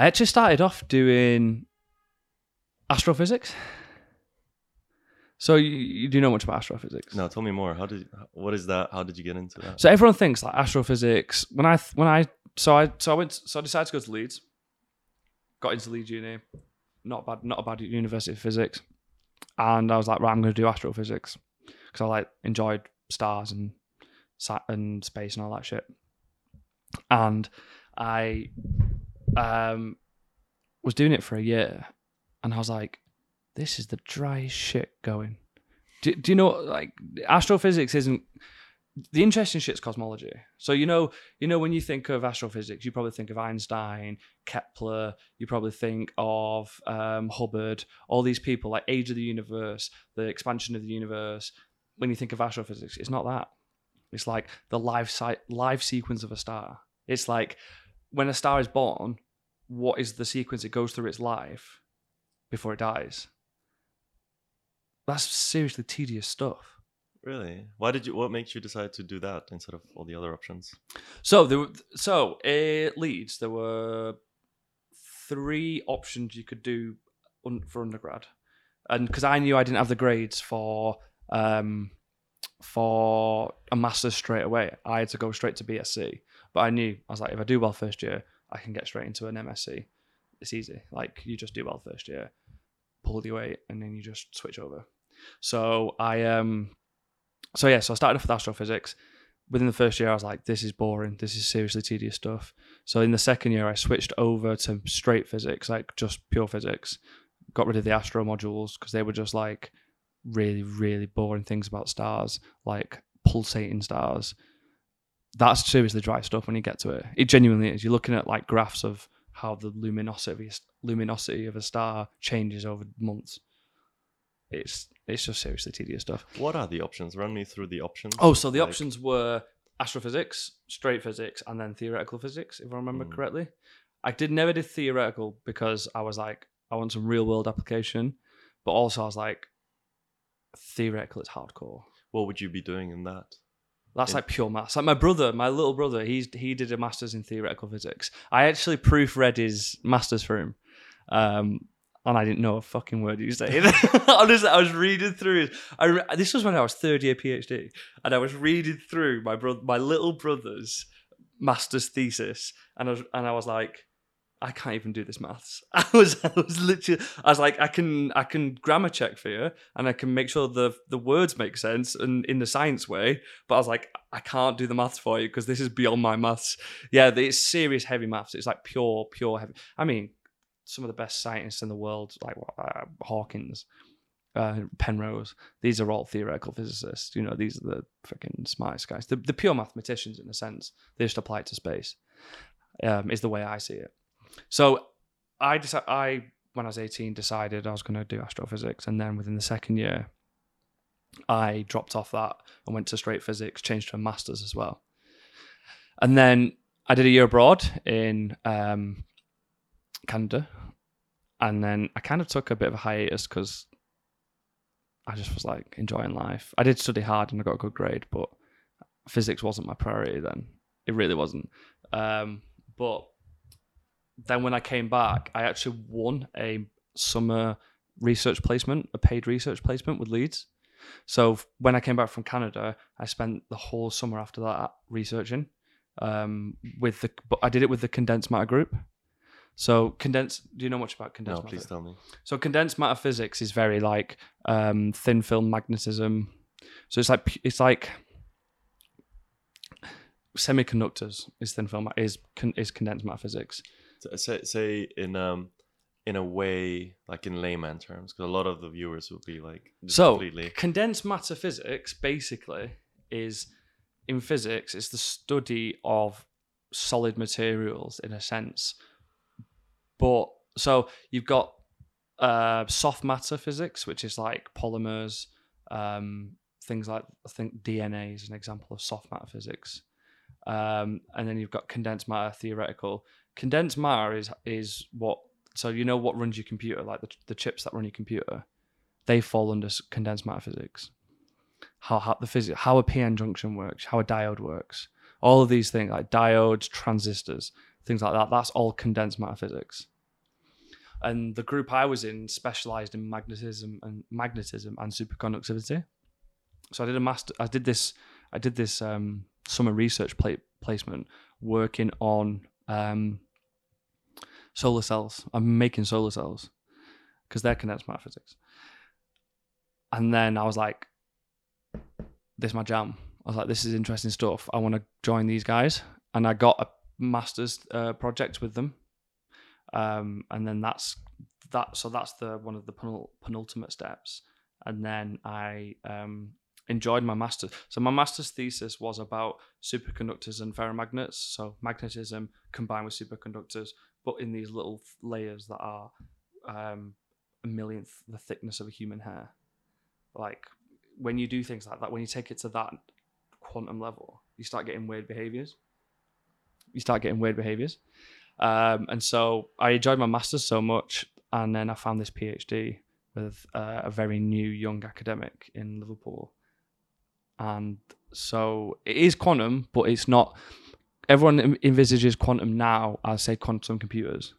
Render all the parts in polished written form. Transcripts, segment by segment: I actually started off doing astrophysics. So you do know much about astrophysics? No, tell me more. What is that? How did you get into that? So everyone thinks like astrophysics. I decided to go to Leeds. Got into Leeds Uni. Not a bad university of physics. And I was like, right, I'm going to do astrophysics because I like enjoyed stars and space and all that shit. And I was doing it for a year, and I was like, this is the driest shit going. Do you know, like, astrophysics isn't... The interesting shit's cosmology. So you know, when you think of astrophysics, you probably think of Einstein, Kepler, you probably think of Hubbard, all these people, like age of the universe, the expansion of the universe. When you think of astrophysics, it's not that. It's like the life sequence of a star. It's like when a star is born, what is the sequence it goes through its life before it dies? That's seriously tedious stuff. Really? What makes you decide to do that instead of all the other options? So at Leeds, there were three options you could do for undergrad, and because I knew I didn't have the grades for a master's straight away, I had to go straight to BSc. But I was like, if I do well first year, I can get straight into an MSc. It's easy. Like, you just do well first year, pull your weight, and then you just switch over. So I started off with astrophysics. Within the first year, I was like, this is boring. This is seriously tedious stuff. So in the second year, I switched over to straight physics, like just pure physics. Got rid of the astro modules because they were just like really, really boring things about stars, like pulsating stars. That's seriously dry stuff when you get to it. It genuinely is. You're looking at like graphs of how the luminosity of a star changes over months. It's just seriously tedious stuff. What are the options? Run me through the options. Oh, so the options were astrophysics, straight physics, and then theoretical physics, if I remember correctly. I never did theoretical because I was like, I want some real world application. But also I was like, theoretical is hardcore. What would you be doing in that? That's like pure maths. Like my little brother, he did a master's in theoretical physics. I actually proofread his master's for him. And I didn't know a fucking word he was saying. Honestly, I was reading through it. This was when I was third year PhD, and I was reading through my little brother's master's thesis, and I was like, I can't even do this maths. I was like, I can grammar check for you, and I can make sure the words make sense and in the science way. But I was like, I can't do the maths for you because this is beyond my maths. Yeah, it's serious heavy maths. It's like pure heavy. I mean, some of the best scientists in the world, like Hawking, Penrose, these are all theoretical physicists. You know, these are the freaking smartest guys. The pure mathematicians, in a sense. They just apply it to space, is the way I see it. So when I was 18, decided I was going to do astrophysics. And then within the second year, I dropped off that and went to straight physics, changed to a master's as well. And then I did a year abroad in Canada, and then I kind of took a bit of a hiatus because I just was like enjoying life. I did study hard and I got a good grade, but physics wasn't my priority then. It really wasn't. But then when I came back, I actually won a summer research placement, a paid research placement with Leeds. So when I came back from Canada, I spent the whole summer after that researching. I did it with the condensed matter group. So do you know much about condensed matter? No, please tell me. So condensed matter physics is very like thin film magnetism. So it's like semiconductors is thin film is condensed matter physics. So, say in a way, like in layman terms, because a lot of the viewers will be like completely. So condensed matter physics basically is, in physics, it's the study of solid materials in a sense. But so you've got soft matter physics, which is like polymers, things like, I think DNA is an example of soft matter physics. And then you've got condensed matter theoretical. Condensed matter is what, so you know what runs your computer, like the chips that run your computer, they fall under condensed matter physics. How a PN junction works, how a diode works, all of these things like diodes, transistors, things like that. That's all condensed matter physics. And the group I was in specialized in magnetism and superconductivity. So I did a master. I did this summer research placement working on solar cells. I'm making solar cells because they're condensed matter physics. And then I was like, this is my jam. I was like, this is interesting stuff. I want to join these guys. And I got a master's project with them. And then that's that. So that's the one of the penultimate steps. And then I enjoyed my master's. So my master's thesis was about superconductors and ferromagnets. So magnetism combined with superconductors, but in these little layers that are a millionth the thickness of a human hair. Like when you do things like that, when you take it to that quantum level, you start getting weird behaviors. And so I enjoyed my master's so much. And then I found this PhD with a very new young academic in Liverpool. And so it is quantum, but it's not, everyone envisages quantum now as, say, quantum computers.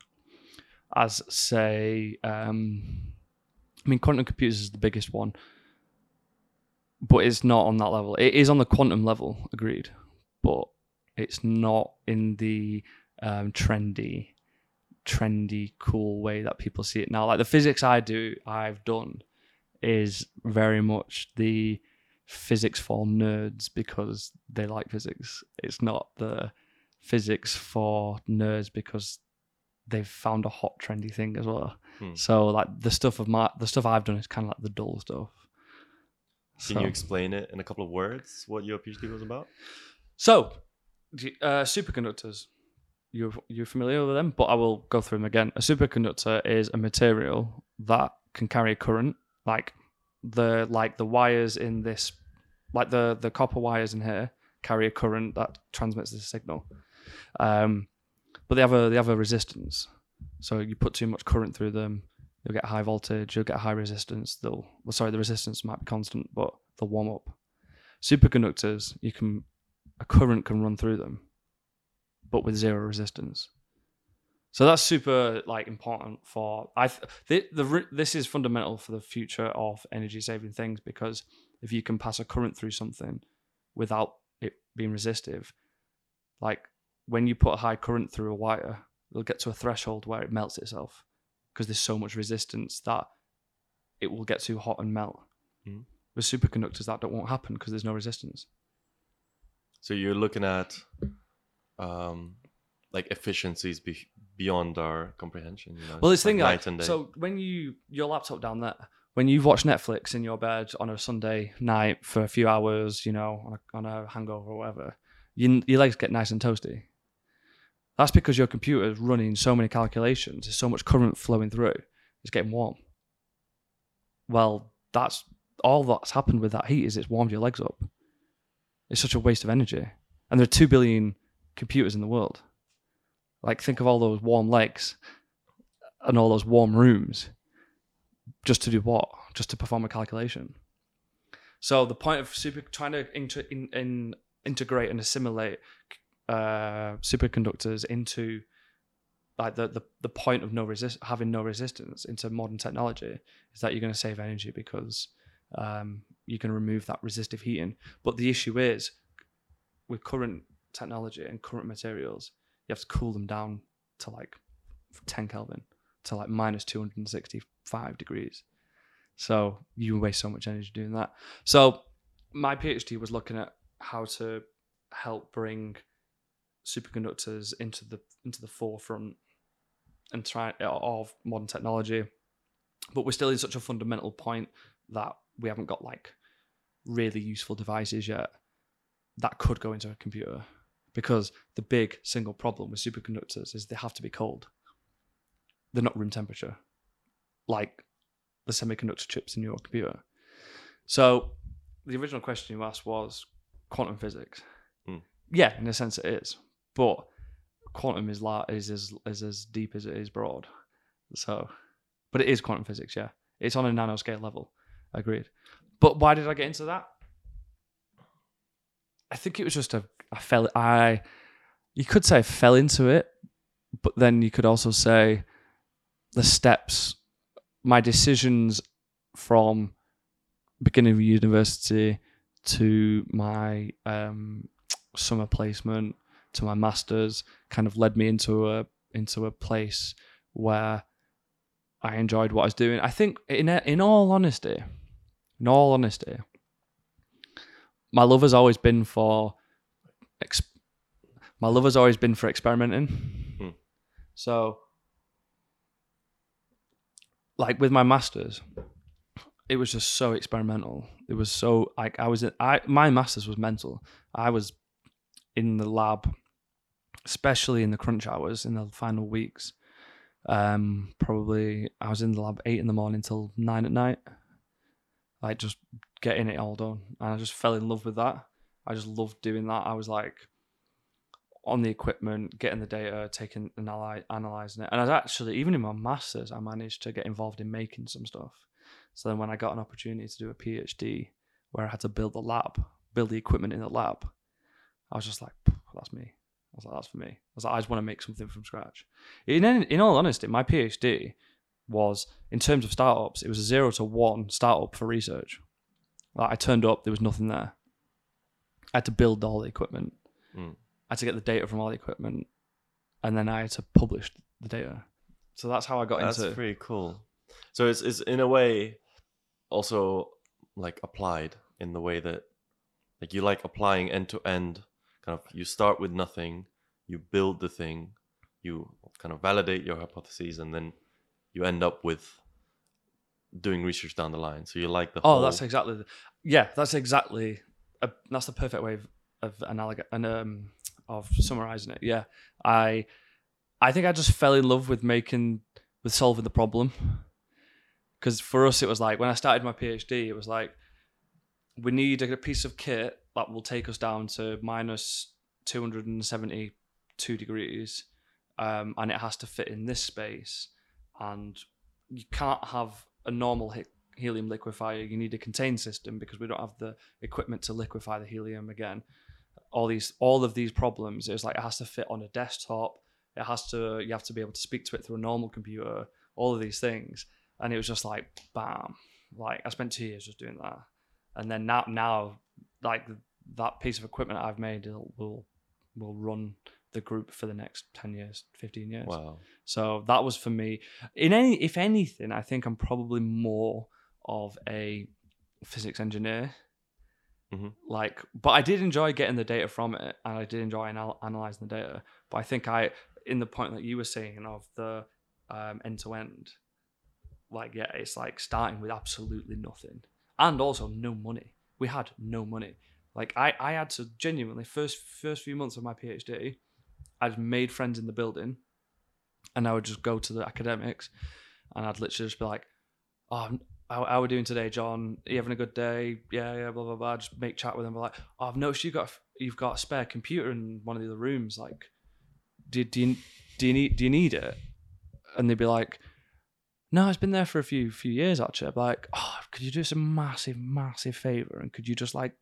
As, say, I mean, quantum computers is the biggest one, but it's not on that level. It is on the quantum level, agreed, but it's not in the trendy, cool way that people see it now. Like the physics I've done is very much the physics for nerds because they like physics. It's not the physics for nerds because they've found a hot trendy thing as well. So like the stuff I've done is kind of like the dull stuff. Can you explain it in a couple of words what your PhD was about? So superconductors, You're familiar with them, but I will go through them again. A superconductor is a material that can carry a current, like the wires in this, like the copper wires in here carry a current that transmits this signal. But they have a resistance. So you put too much current through them, you'll get high voltage, you'll get high resistance. The resistance might be constant, but they'll warm up. Superconductors, a current can run through them, but with zero resistance. So that's super important for, this is fundamental for the future of energy saving things, because if you can pass a current through something without it being resistive, like when you put a high current through a wire, it'll get to a threshold where it melts itself because there's so much resistance that it will get too hot and melt. Mm. With superconductors, that won't happen because there's no resistance. So you're looking at efficiencies beyond our comprehension. You know? Well, this thing so when your laptop down there, when you've watched Netflix in your bed on a Sunday night for a few hours, you know, on a hangover or whatever, your legs get nice and toasty. That's because your computer is running so many calculations. There's so much current flowing through. It's getting warm. Well, that's all that's happened with that heat is it's warmed your legs up. It's such a waste of energy. And there are 2 billion computers in the world. Like, think of all those warm legs and all those warm rooms just to do what? Just to perform a calculation. So the point of trying to integrate and assimilate superconductors into like the point of having no resistance into modern technology is that you're going to save energy because you can remove that resistive heating. But the issue is with current technology and current materials, you have to cool them down to like 10 Kelvin to like minus 265 degrees. So you waste so much energy doing that. So my PhD was looking at how to help bring superconductors into the forefront and try of modern technology, but we're still in such a fundamental point that we haven't got like really useful devices yet that could go into a computer. Because the big single problem with superconductors is they have to be cold. They're not room temperature, like the semiconductor chips in your computer. So the original question you asked was quantum physics. Mm. Yeah, in a sense it is, but quantum is as deep as it is broad. So, but it is quantum physics. Yeah, it's on a nanoscale level. Agreed. But why did I get into that? I think it was just I fell into it But then you could also say the steps, my decisions from beginning of university to my summer placement to my master's kind of led me into a place where I enjoyed what I was doing. I think in all honesty, my love has always been for experimenting. Mm. So like with my master's, it was just so experimental. It was so like my master's was mental. I was in the lab, especially in the crunch hours in the final weeks. Probably I was in the lab 8 a.m. till 9 p.m, like just getting it all done. And I just fell in love with that. I just loved doing that. I was like on the equipment, getting the data, taking and analyzing it. And I was actually, even in my master's, I managed to get involved in making some stuff. So then when I got an opportunity to do a PhD where I had to build the equipment in the lab, I was just like, that's me. I was like, that's for me. I was like, I just want to make something from scratch. In all honesty, my PhD was, in terms of startups, it was a 0 to 1 startup for research. Like I turned up, there was nothing there. I had to build all the equipment. Mm. I had to get the data from all the equipment, and then I had to publish the data. So that's how I got into it. That's pretty cool. So it's in a way also like applied in the way that like you like applying end to end. Kind of, you start with nothing, you build the thing, you kind of validate your hypotheses, and then you end up with doing research down the line. So you like the whole... Oh, that's the perfect way of summarizing it. Yeah, I think I just fell in love with solving the problem. Because for us, it was like, when I started my PhD, it was like, we need a piece of kit that will take us down to minus 272 degrees, and it has to fit in this space. And you can't have a normal helium liquefier. You need a contained system because we don't have the equipment to liquefy the helium again. All of these problems, it's like it has to fit on a desktop. You have to be able to speak to it through a normal computer. All of these things, and it was just like bam. Like I spent 2 years just doing that, and then now. Like that piece of equipment I've made will run the group for the next 10 years, 15 years. Wow. So that was for me. If anything, I think I'm probably more of a physics engineer. Mm-hmm. Like, but I did enjoy getting the data from it, and I did enjoy analyzing the data. But I think in the point that you were saying of the end to end, like, yeah, it's like starting with absolutely nothing and also no money. We had no money. Like I had to genuinely first few months of my PhD, I'd made friends in the building, and I would just go to the academics, and I'd literally just be like, "Oh, how are we doing today, John? Are you having a good day? Yeah, blah blah blah." Just make chat with them. Be like, "Oh, I've noticed you've got a spare computer in one of the other rooms. Like, do you need it?" And they'd be like, "No, it's been there for a few years actually." I'm like, "Oh, could you do us a massive, massive favor? And could you just like,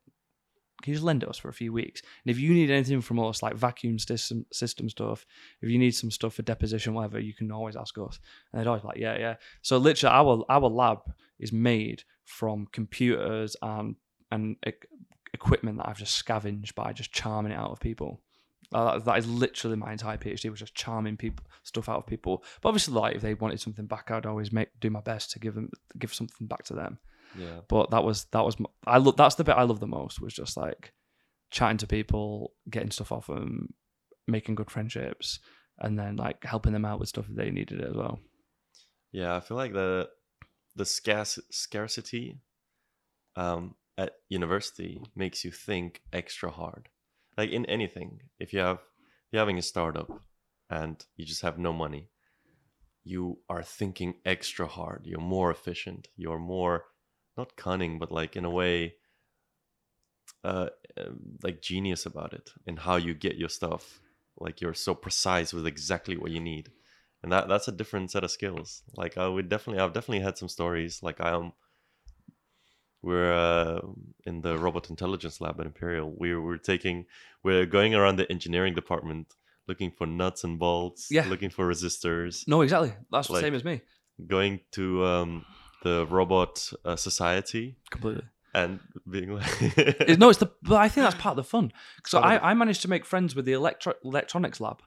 can you just lend it us for a few weeks? And if you need anything from us, like vacuum system stuff, if you need some stuff for deposition, whatever, you can always ask us." And they'd always be like, "Yeah, yeah." So literally, our lab is made from computers and equipment that I've just scavenged by just charming it out of people. That is literally my entire PhD, was just charming stuff out of people. But obviously, like if they wanted something back, I'd always do my best to give something back to them. Yeah. But that's the bit I love the most, was just like chatting to people, getting stuff off them, making good friendships, and then like helping them out with stuff if they needed it as well. Yeah, I feel like the scarcity at university makes you think extra hard. Like in anything, if you're having a startup and you just have no money, you are thinking extra hard. You're more efficient. You're more, not cunning, but like in a way, like genius about it and how you get your stuff. Like you're so precise with exactly what you need, and that's a different set of skills. Like I've definitely had some stories. Like We're in the robot intelligence lab at Imperial. We're going around the engineering department looking for nuts and bolts, looking for resistors. No, exactly. That's the same as me. Going to the robot society. Completely. And being like... No, it's the... But I think that's part of the fun. So I managed to make friends with the electronics lab.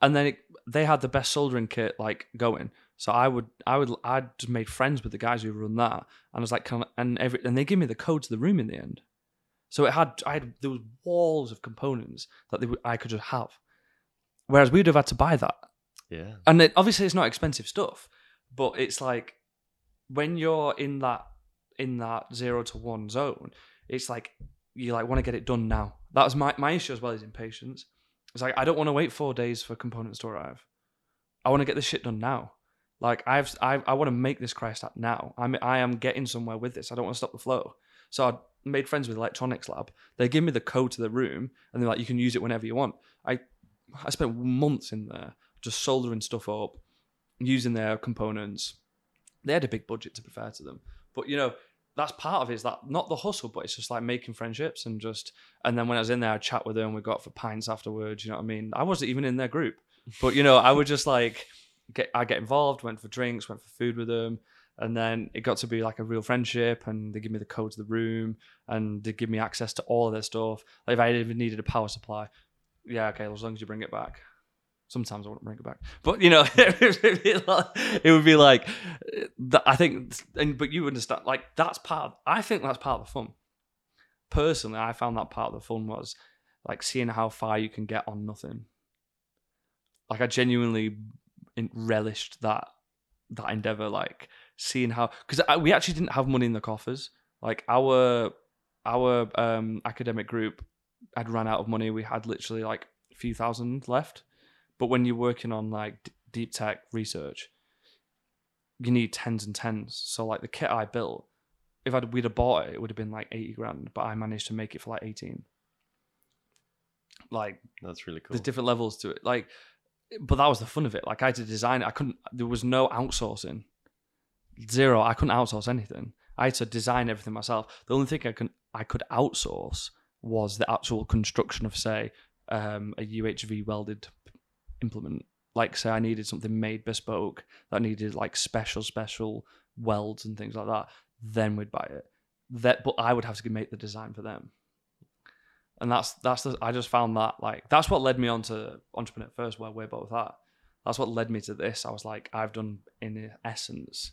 And then they had the best soldering kit going. So I just made friends with the guys who run that, and I was like, and they gave me the code to the room in the end. So I had there was walls of components that I could just have, whereas we would have had to buy that. Yeah. And obviously it's not expensive stuff, but it's like when you're in that 0 to 1 zone, it's like you want to get it done now. That was my issue as well, is impatience. It's like I don't want to wait 4 days for components to arrive. I want to get this shit done now. Like I want to make this Christ app now. I am getting somewhere with this. I don't want to stop the flow. So I made friends with electronics lab. They give me the code to the room, and they're like, you can use it whenever you want. I spent months in there just soldering stuff up, using their components. They had a big budget, to be fair to them, but that's part of it, is that not the hustle, but it's just like making friendships and then when I was in there, I'd chat with them. We got for pints afterwards. You know what I mean? I wasn't even in their group, but I would just I get involved, went for drinks, went for food with them, and then it got to be like a real friendship. And they give me the code to the room, and they give me access to all of their stuff. Like if I even needed a power supply, as long as you bring it back. Sometimes I wouldn't bring it back, but it would be like I think. But you understand, that's part. I think that's part of the fun. Personally, I found that part of the fun was seeing how far you can get on nothing. I genuinely relished that endeavor, seeing how, because we actually didn't have money in the coffers. Our academic group had run out of money. We had literally a few thousand left, but when you're working on deep tech research, you need tens and tens. So the kit I built, if we'd have bought it, it would have been 80 grand, but I managed to make it for 18. That's really cool. There's different levels to it. But that was the fun of it. I had to design it. There was no outsourcing. Zero. I couldn't outsource anything. I had to design everything myself. The only thing I could outsource was the actual construction of, say, a UHV welded implement. Say I needed something made bespoke that needed special welds and things like that. Then we'd buy it. But I would have to make the design for them. And I just found that that's what led me on to Entrepreneur First, where we're both at. That's what led me to this. I was I've done in essence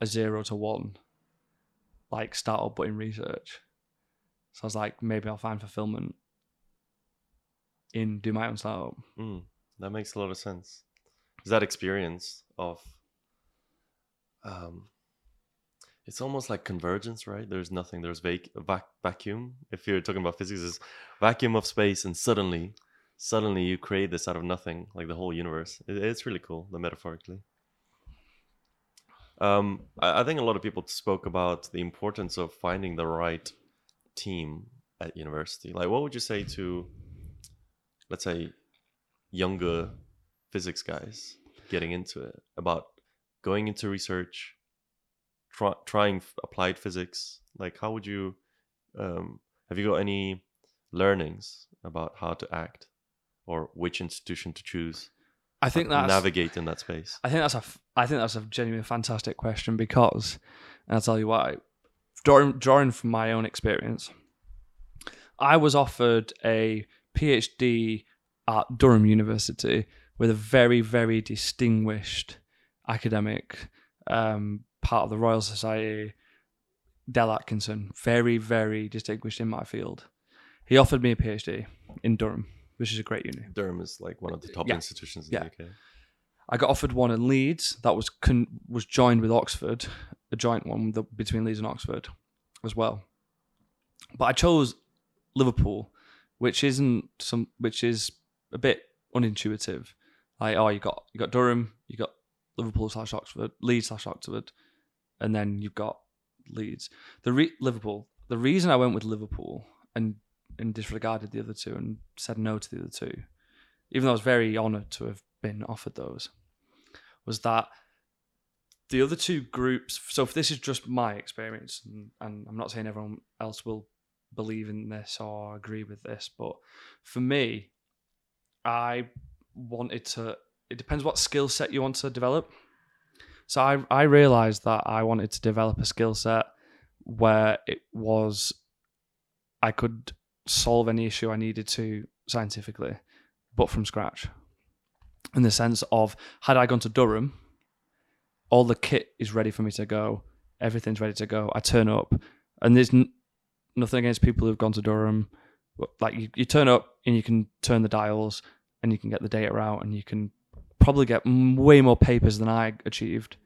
a 0 to 1 startup, but in research. So I was maybe I'll find fulfillment in do my own startup. That makes a lot of sense. Is that experience of it's almost like convergence, right? There's nothing. There's vacuum. If you're talking about physics, it's vacuum of space, and suddenly you create this out of nothing, the whole universe. It's really cool, metaphorically. I think a lot of people spoke about the importance of finding the right team at university. What would you say to, let's say, younger physics guys getting into it, about going into research, trying applied physics? How would you have you got any learnings about how to act or which institution to choose? I think that's navigate in that space. I think that's a genuinely fantastic question, because, and I'll tell you why, drawing from my own experience, I was offered a PhD at Durham University with a very, very distinguished academic, part of the Royal Society, Dell Atkinson, very, very distinguished in my field. He offered me a PhD in Durham, which is a great uni. Durham is one of the top institutions in the UK. I got offered one in Leeds that was joined with Oxford, a joint one between Leeds and Oxford as well. But I chose Liverpool, which is a bit unintuitive. You got Durham, you got Liverpool/Oxford, Leeds/Oxford, and then you've got Leeds. Liverpool. The reason I went with Liverpool and disregarded the other two and said no to the other two, even though I was very honoured to have been offered those, was that the other two groups. So if this is just my experience, and I'm not saying everyone else will believe in this or agree with this, but for me, I wanted to, it depends what skill set you want to develop. So I realized that I wanted to develop a skill set where it was, I could solve any issue I needed to scientifically, but from scratch. In the sense of, had I gone to Durham, all the kit is ready for me to go. Everything's ready to go. I turn up, and there's nothing against people who've gone to Durham. Like you turn up and you can turn the dials and you can get the data out and you can probably get way more papers than I achieved.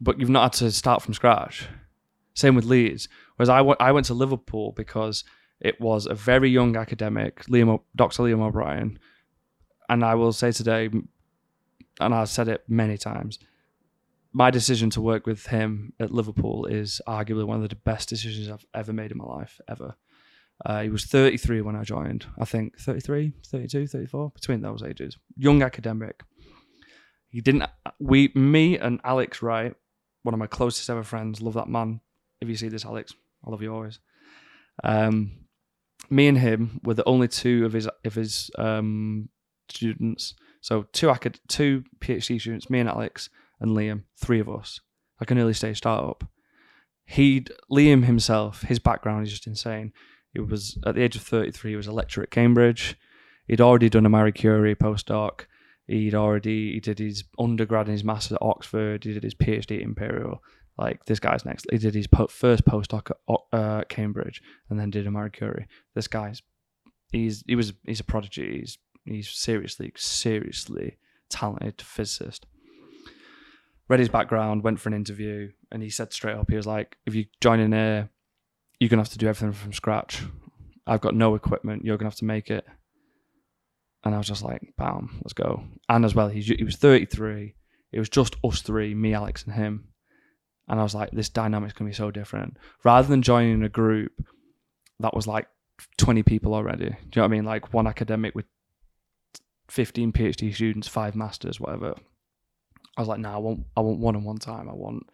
But you've not had to start from scratch. Same with Leeds. Whereas I went to Liverpool because it was a very young academic, Dr. Liam O'Brien. And I will say today, and I've said it many times, my decision to work with him at Liverpool is arguably one of the best decisions I've ever made in my life, ever. He was 33 when I joined, I think 33, 32, 34, between those ages. Young academic. He didn't, me and Alex Wright, one of my closest ever friends, love that man. If you see this, Alex, I love you always. Me and him were the only two of his students. So two PhD students, me and Alex and Liam, three of us, like an early stage startup. Liam himself, his background is just insane. He was, at the age of 33, he was a lecturer at Cambridge. He'd already done a Marie Curie postdoc. He did his undergrad and his master's at Oxford. He did his PhD at Imperial. Like, this guy's next. He did his first postdoc at Cambridge and then did a Marie Curie. This guy's, he's a prodigy. He's seriously, seriously talented physicist. Read his background, went for an interview, and he said straight up, he was like, if you join in here, you're going to have to do everything from scratch. I've got no equipment. You're going to have to make it. And I was just like, bam, let's go. And as well, he was 33. It was just us three, me, Alex, and him. And I was like, this dynamic's going to be so different. Rather than joining a group that was like 20 people already. Do you know what I mean? Like one academic with 15 PhD students, 5 masters, whatever. I was like, no, I want one-on-one time. I want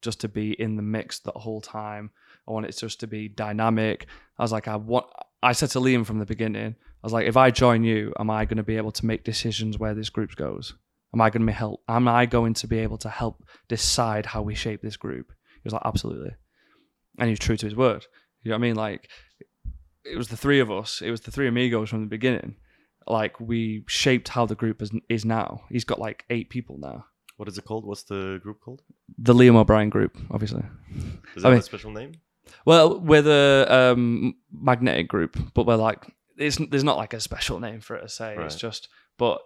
just to be in the mix the whole time. I want it just to be dynamic. I was like, I said to Liam from the beginning, I was like, if I join you, am I going to be able to make decisions where this group goes? Am I going to be able to help decide how we shape this group? He was like, absolutely. And he was true to his word. You know what I mean? Like, it was the three of us. It was the three amigos from the beginning. Like, we shaped how the group is now. He's got like 8 people now. What is it called? What's the group called? The Liam O'Brien Group, obviously. Does it have a special name? Well, we're the magnetic group, but we're like, there's not like a special name for it to say. Right. It's just, but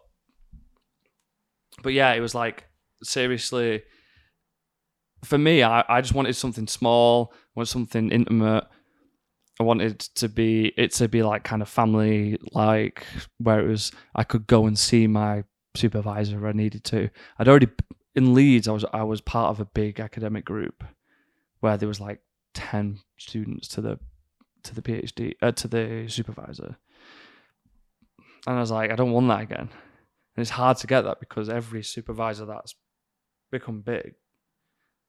yeah, it was like, seriously, for me, I just wanted something small, I wanted something intimate. I wanted it to be like kind of family, like where it was, I could go and see my supervisor if I needed to. I'd already, in Leeds, I was part of a big academic group where there was like 10 students to the PhD to the supervisor, and I was like, I don't want that again. And it's hard to get that because every supervisor that's become big,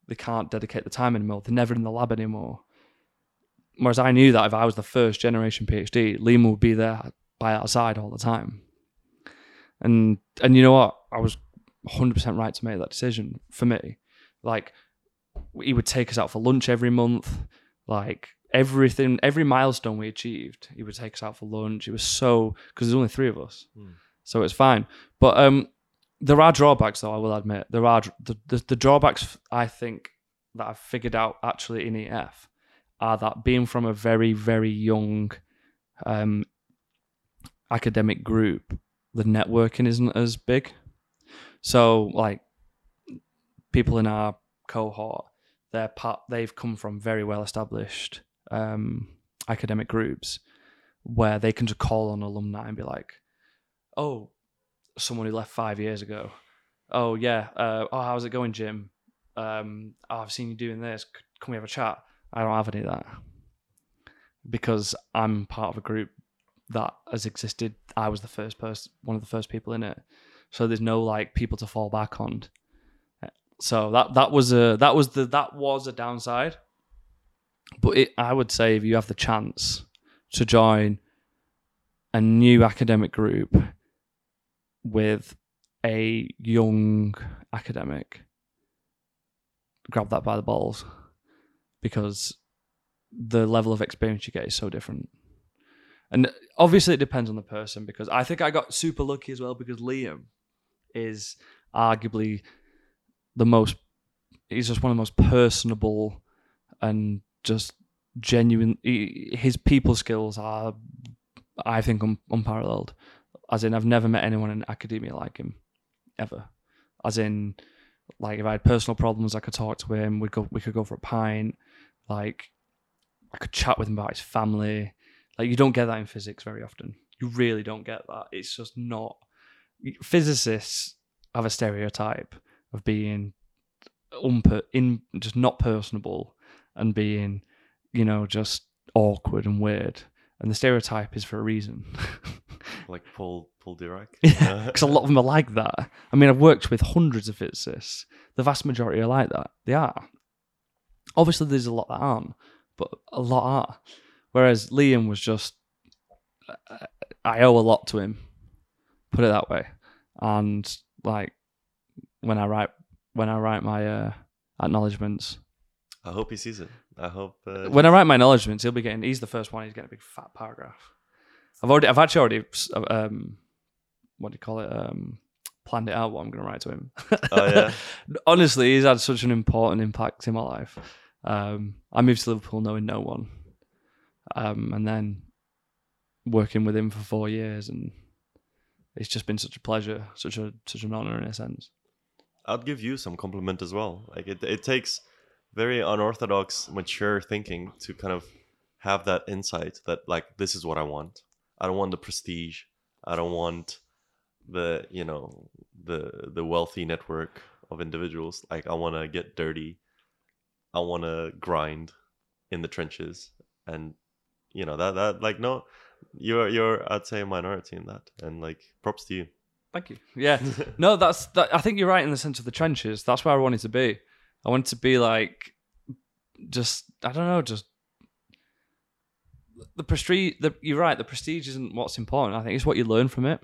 they can't dedicate the time anymore. They're never in the lab anymore. Whereas I knew that if I was the first generation PhD, Liam would be there by our side all the time. And you know what? I was 100% right to make that decision for me. Like, he would take us out for lunch every month. Like, everything, every milestone we achieved, he would take us out for lunch. It was so, because there's only three of us. Mm. So it's fine. But there are drawbacks, though, I will admit. There are the drawbacks, I think, that I've figured out actually in EF are that being from a very, very young academic group, the networking isn't as big. So, like, people in our cohort, they've come from very well-established academic groups where they can just call on alumni and be like, oh, someone who left 5 years ago. Oh, yeah. Oh, how's it going, Jim? Oh, I've seen you doing this. Can we have a chat? I don't have any of that because I'm part of a group that has existed. I was the first person, one of the first people in it. So there's no like people to fall back on. So that was a downside. But I would say if you have the chance to join a new academic group with a young academic, grab that by the balls, because the level of experience you get is so different. And obviously it depends on the person, because I think I got super lucky as well, because Liam is arguably the most, he's just one of the most personable and just genuine, his people skills are, I think, unparalleled. As in, I've never met anyone in academia like him, ever. As in, like, if I had personal problems, I could talk to him, we could go for a pint, like, I could chat with him about his family. Like, you don't get that in physics very often. You really don't get that. It's just not... Physicists have a stereotype of being just not personable and being, you know, just awkward and weird. And the stereotype is for a reason. Like Paul Dirac? Yeah, because a lot of them are like that. I mean, I've worked with hundreds of physicists. The vast majority are like that. They are. Obviously, there's a lot that aren't, but a lot are. Whereas Liam was just... I owe a lot to him, put it that way. And, like, when I write my acknowledgements... I hope he sees it. I hope... when I write my acknowledgements, he's the first one, he's getting a big fat paragraph. I've actually already planned it out what I'm going to write to him. Oh, yeah? Honestly, he's had such an important impact in my life. I moved to Liverpool knowing no one. And then working with him for 4 years, and it's just been such a pleasure, such an honor in a sense. I'd give you some compliment as well. Like it takes very unorthodox, mature thinking to kind of have that insight that, like, this is what I want. I don't want the prestige. I don't want the, you know, the wealthy network of individuals. Like, I want to get dirty. I want to grind in the trenches, and you know that like, no, you're I'd say a minority in that, and like, props to you. Thank you. Yeah, no, that's I think you're right in the sense of the trenches. That's where I wanted to be. I wanted to be like, just, I don't know, just the prestige. You're right. The prestige isn't what's important. I think it's what you learn from it.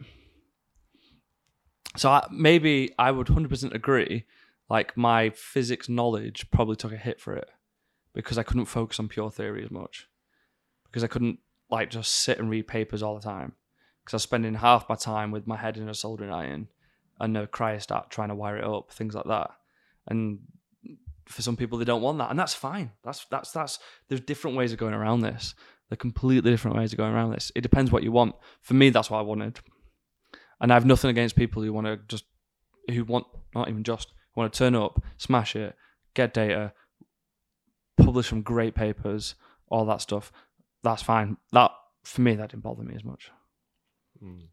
So I would 100% agree. Like, my physics knowledge probably took a hit for it, because I couldn't focus on pure theory as much, because I couldn't, like, just sit and read papers all the time, because I was spending half my time with my head in a soldering iron and a cryostat trying to wire it up, things like that. And for some people, they don't want that, and that's fine. That's there's different ways of going around this. They're completely different ways of going around this. It depends what you want. For me, that's what I wanted, and I have nothing against people who want to just, want to turn up, smash it, get data, publish some great papers, all that stuff. That's fine. That, for me, that didn't bother me as much. Mm.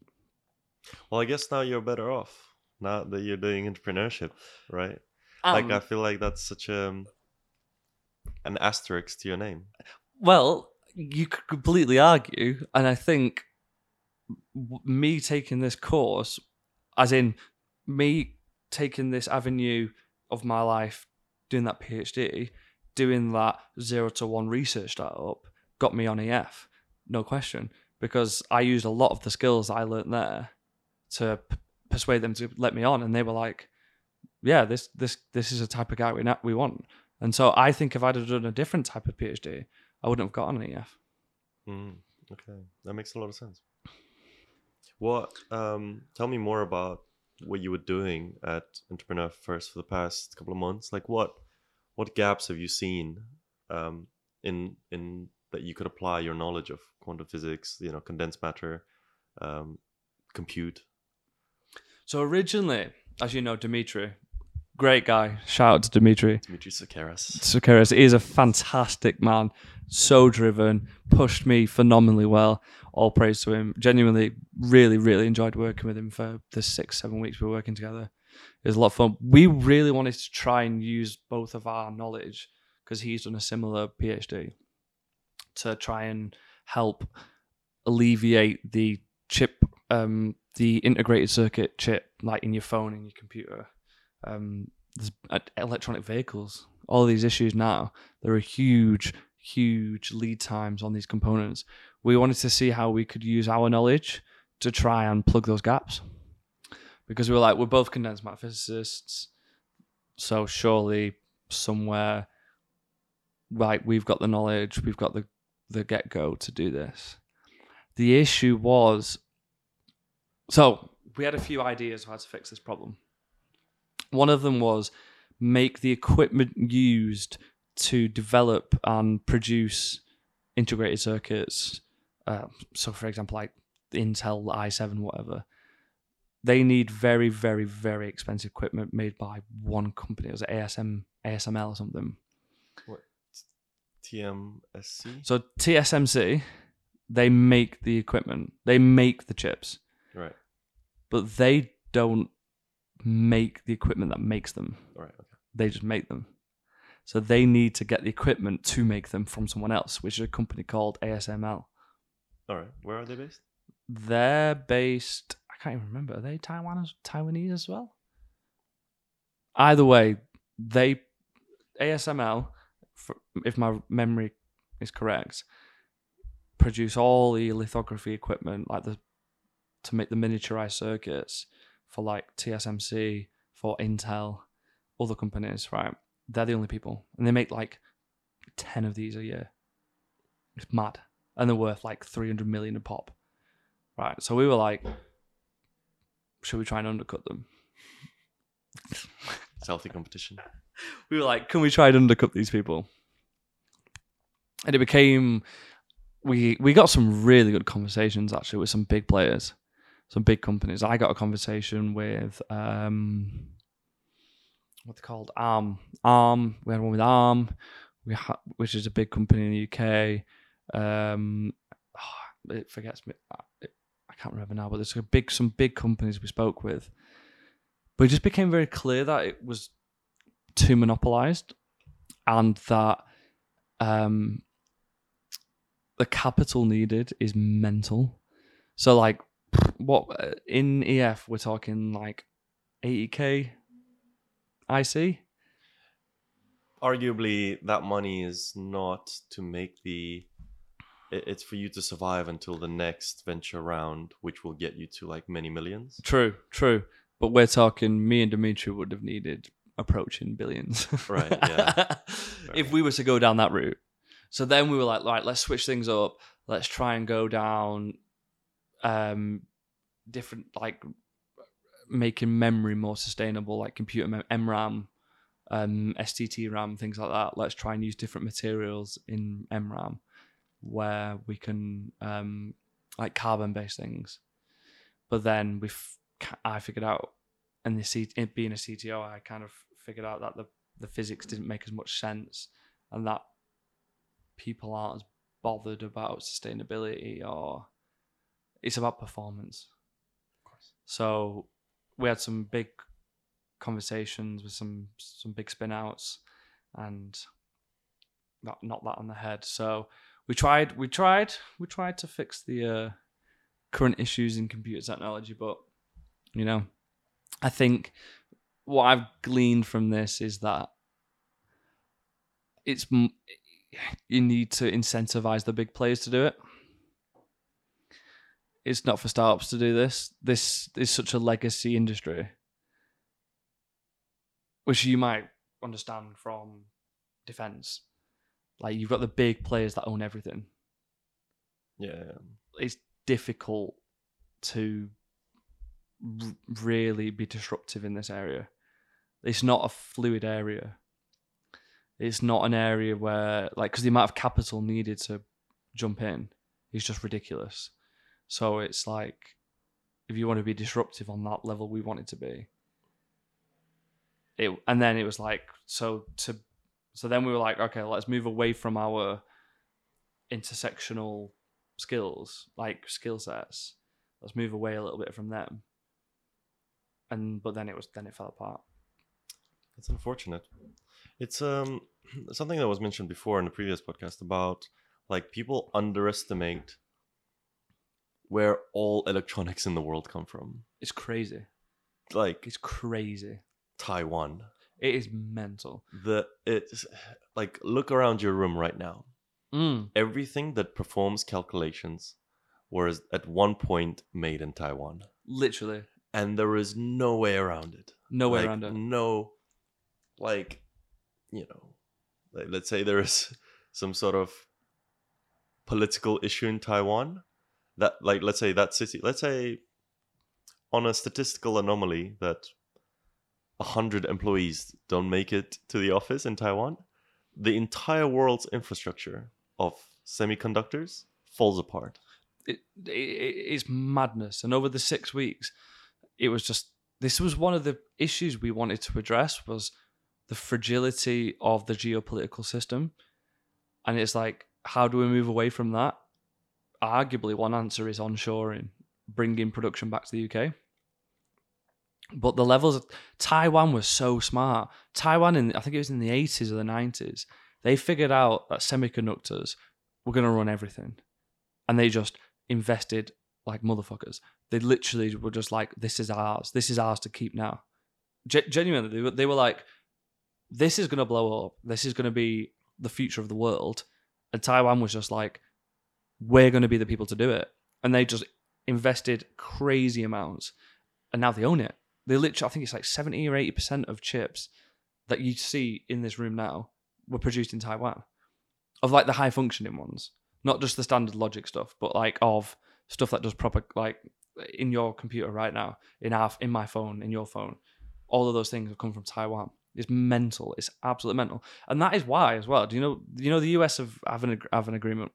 Well, I guess now you're better off, now that you're doing entrepreneurship, right? Like, I feel like that's such an asterisk to your name. Well, you could completely argue, and I think me taking this course, as in me taking this avenue of my life, doing that PhD, doing that 0-1 research startup, got me on EF, no question, because I used a lot of the skills I learnt there to persuade them to let me on, and they were like, yeah, this is the type of guy we want. And so I think if I'd have done a different type of PhD, I wouldn't have gotten an EF. Okay, that makes a lot of sense. What? Tell me more about what you were doing at Entrepreneur First for the past couple of months. Like, what gaps have you seen in that you could apply your knowledge of quantum physics, you know, condensed matter, compute? So originally, as you know, Dimitri, great guy. Shout out to Dimitri. Dimitri Sakaras. Sakaras is a fantastic man. So driven. Pushed me phenomenally well. All praise to him. Genuinely, really, really enjoyed working with him for the 6-7 weeks we were working together. It was a lot of fun. We really wanted to try and use both of our knowledge, because he's done a similar PhD, to try and help alleviate the integrated circuit chip, like in your phone and your computer. There's electronic vehicles, all these issues now. They're a huge, huge lead times on these components, we wanted to see how we could use our knowledge to try and plug those gaps. Because we were like, we're both condensed matter physicists, so surely somewhere, right, we've got the knowledge, we've got the get-go to do this. The issue was, so we had a few ideas of how to fix this problem. One of them was make the equipment used to develop and produce integrated circuits. So for example, like Intel, i7, whatever, they need very, very, very expensive equipment made by one company. It was ASML or something. What? TSMC? So TSMC, they make the equipment. They make the chips. Right. But they don't make the equipment that makes them. Right. Okay. They just make them. So they need to get the equipment to make them from someone else, which is a company called ASML. All right. Where are they based? They're based, I can't even remember. Are they Taiwanese as well? Either way, ASML, if my memory is correct, produce all the lithography equipment to make the miniaturized circuits for like TSMC, for Intel, other companies, right? They're the only people. And they make like 10 of these a year. It's mad. And they're worth like 300 million a pop. Right. So we were like, should we try and undercut them? It's healthy competition. We were like, can we try and undercut these people? And it became, we got some really good conversations actually with some big players, some big companies. I got a conversation with, what's called Arm. We had one with Arm, which is a big company in the UK. It forgets me. I can't remember now, but there's some big companies we spoke with. But it just became very clear that it was too monopolised, and that the capital needed is mental. So like, what in EF we're talking like 80k. I see. Arguably, that money is not to make the... It's for you to survive until the next venture round, which will get you to like many millions. True. But we're talking, me and Dimitri would have needed approaching billions. Right, yeah. If we were to go down that route. So then we were like, right, let's switch things up. Let's try and go down different, like... making memory more sustainable, like computer MRAM, STT RAM, things like that. Let's try and use different materials in MRAM where we can like carbon-based things. But then I figured out, and being a CTO, I kind of figured out that the physics didn't make as much sense, and that people aren't as bothered about sustainability, or it's about performance. Of course. So we had some big conversations with some big spin outs, and not that on the head. So we tried to fix the current issues in computer technology, but you know, I think what I've gleaned from this is that you need to incentivize the big players to do it. It's not for startups to do this. This is such a legacy industry, which you might understand from defense. Like, you've got the big players that own everything. Yeah. It's difficult to really be disruptive in this area. It's not a fluid area. It's not an area where, like, because the amount of capital needed to jump in is just ridiculous. So it's like, if you want to be disruptive on that level, we want it to be. And then it was like, so then we were like, okay, let's move away from our intersectional skills, like skill sets. Let's move away a little bit from them. But then it fell apart. That's unfortunate. It's something that was mentioned before in the previous podcast about like people underestimate where all electronics in the world come from. It's crazy. Like, it's crazy. Taiwan. It is mental. Like, look around your room right now. Everything that performs calculations was at one point made in Taiwan. Literally. And there is no way around it. No way around it. No, like, you know, like, let's say there is some sort of political issue in Taiwan. That, like, let's say that city, let's say on a statistical anomaly that 100 employees don't make it to the office in Taiwan, the entire world's infrastructure of semiconductors falls apart. It's madness. And over the 6 weeks, it was just, this was one of the issues we wanted to address, was the fragility of the geopolitical system. And it's like, how do we move away from that? Arguably, one answer is onshoring, bringing production back to the UK. But the levels of Taiwan was so smart. Taiwan, I think it was in the 80s or the 90s, they figured out that semiconductors were going to run everything. And they just invested like motherfuckers. They literally were just like, this is ours. This is ours to keep now. Genuinely, they were like, this is going to blow up. This is going to be the future of the world. And Taiwan was just like, we're going to be the people to do it. And they just invested crazy amounts. And now they own it. They literally, I think it's like 70 or 80% of chips that you see in this room now were produced in Taiwan. Of like the high functioning ones. Not just the standard logic stuff, but like of stuff that does proper, like in your computer right now, in my phone, in your phone. All of those things have come from Taiwan. It's mental. It's absolutely mental. And that is why as well, do you know the US have an agreement?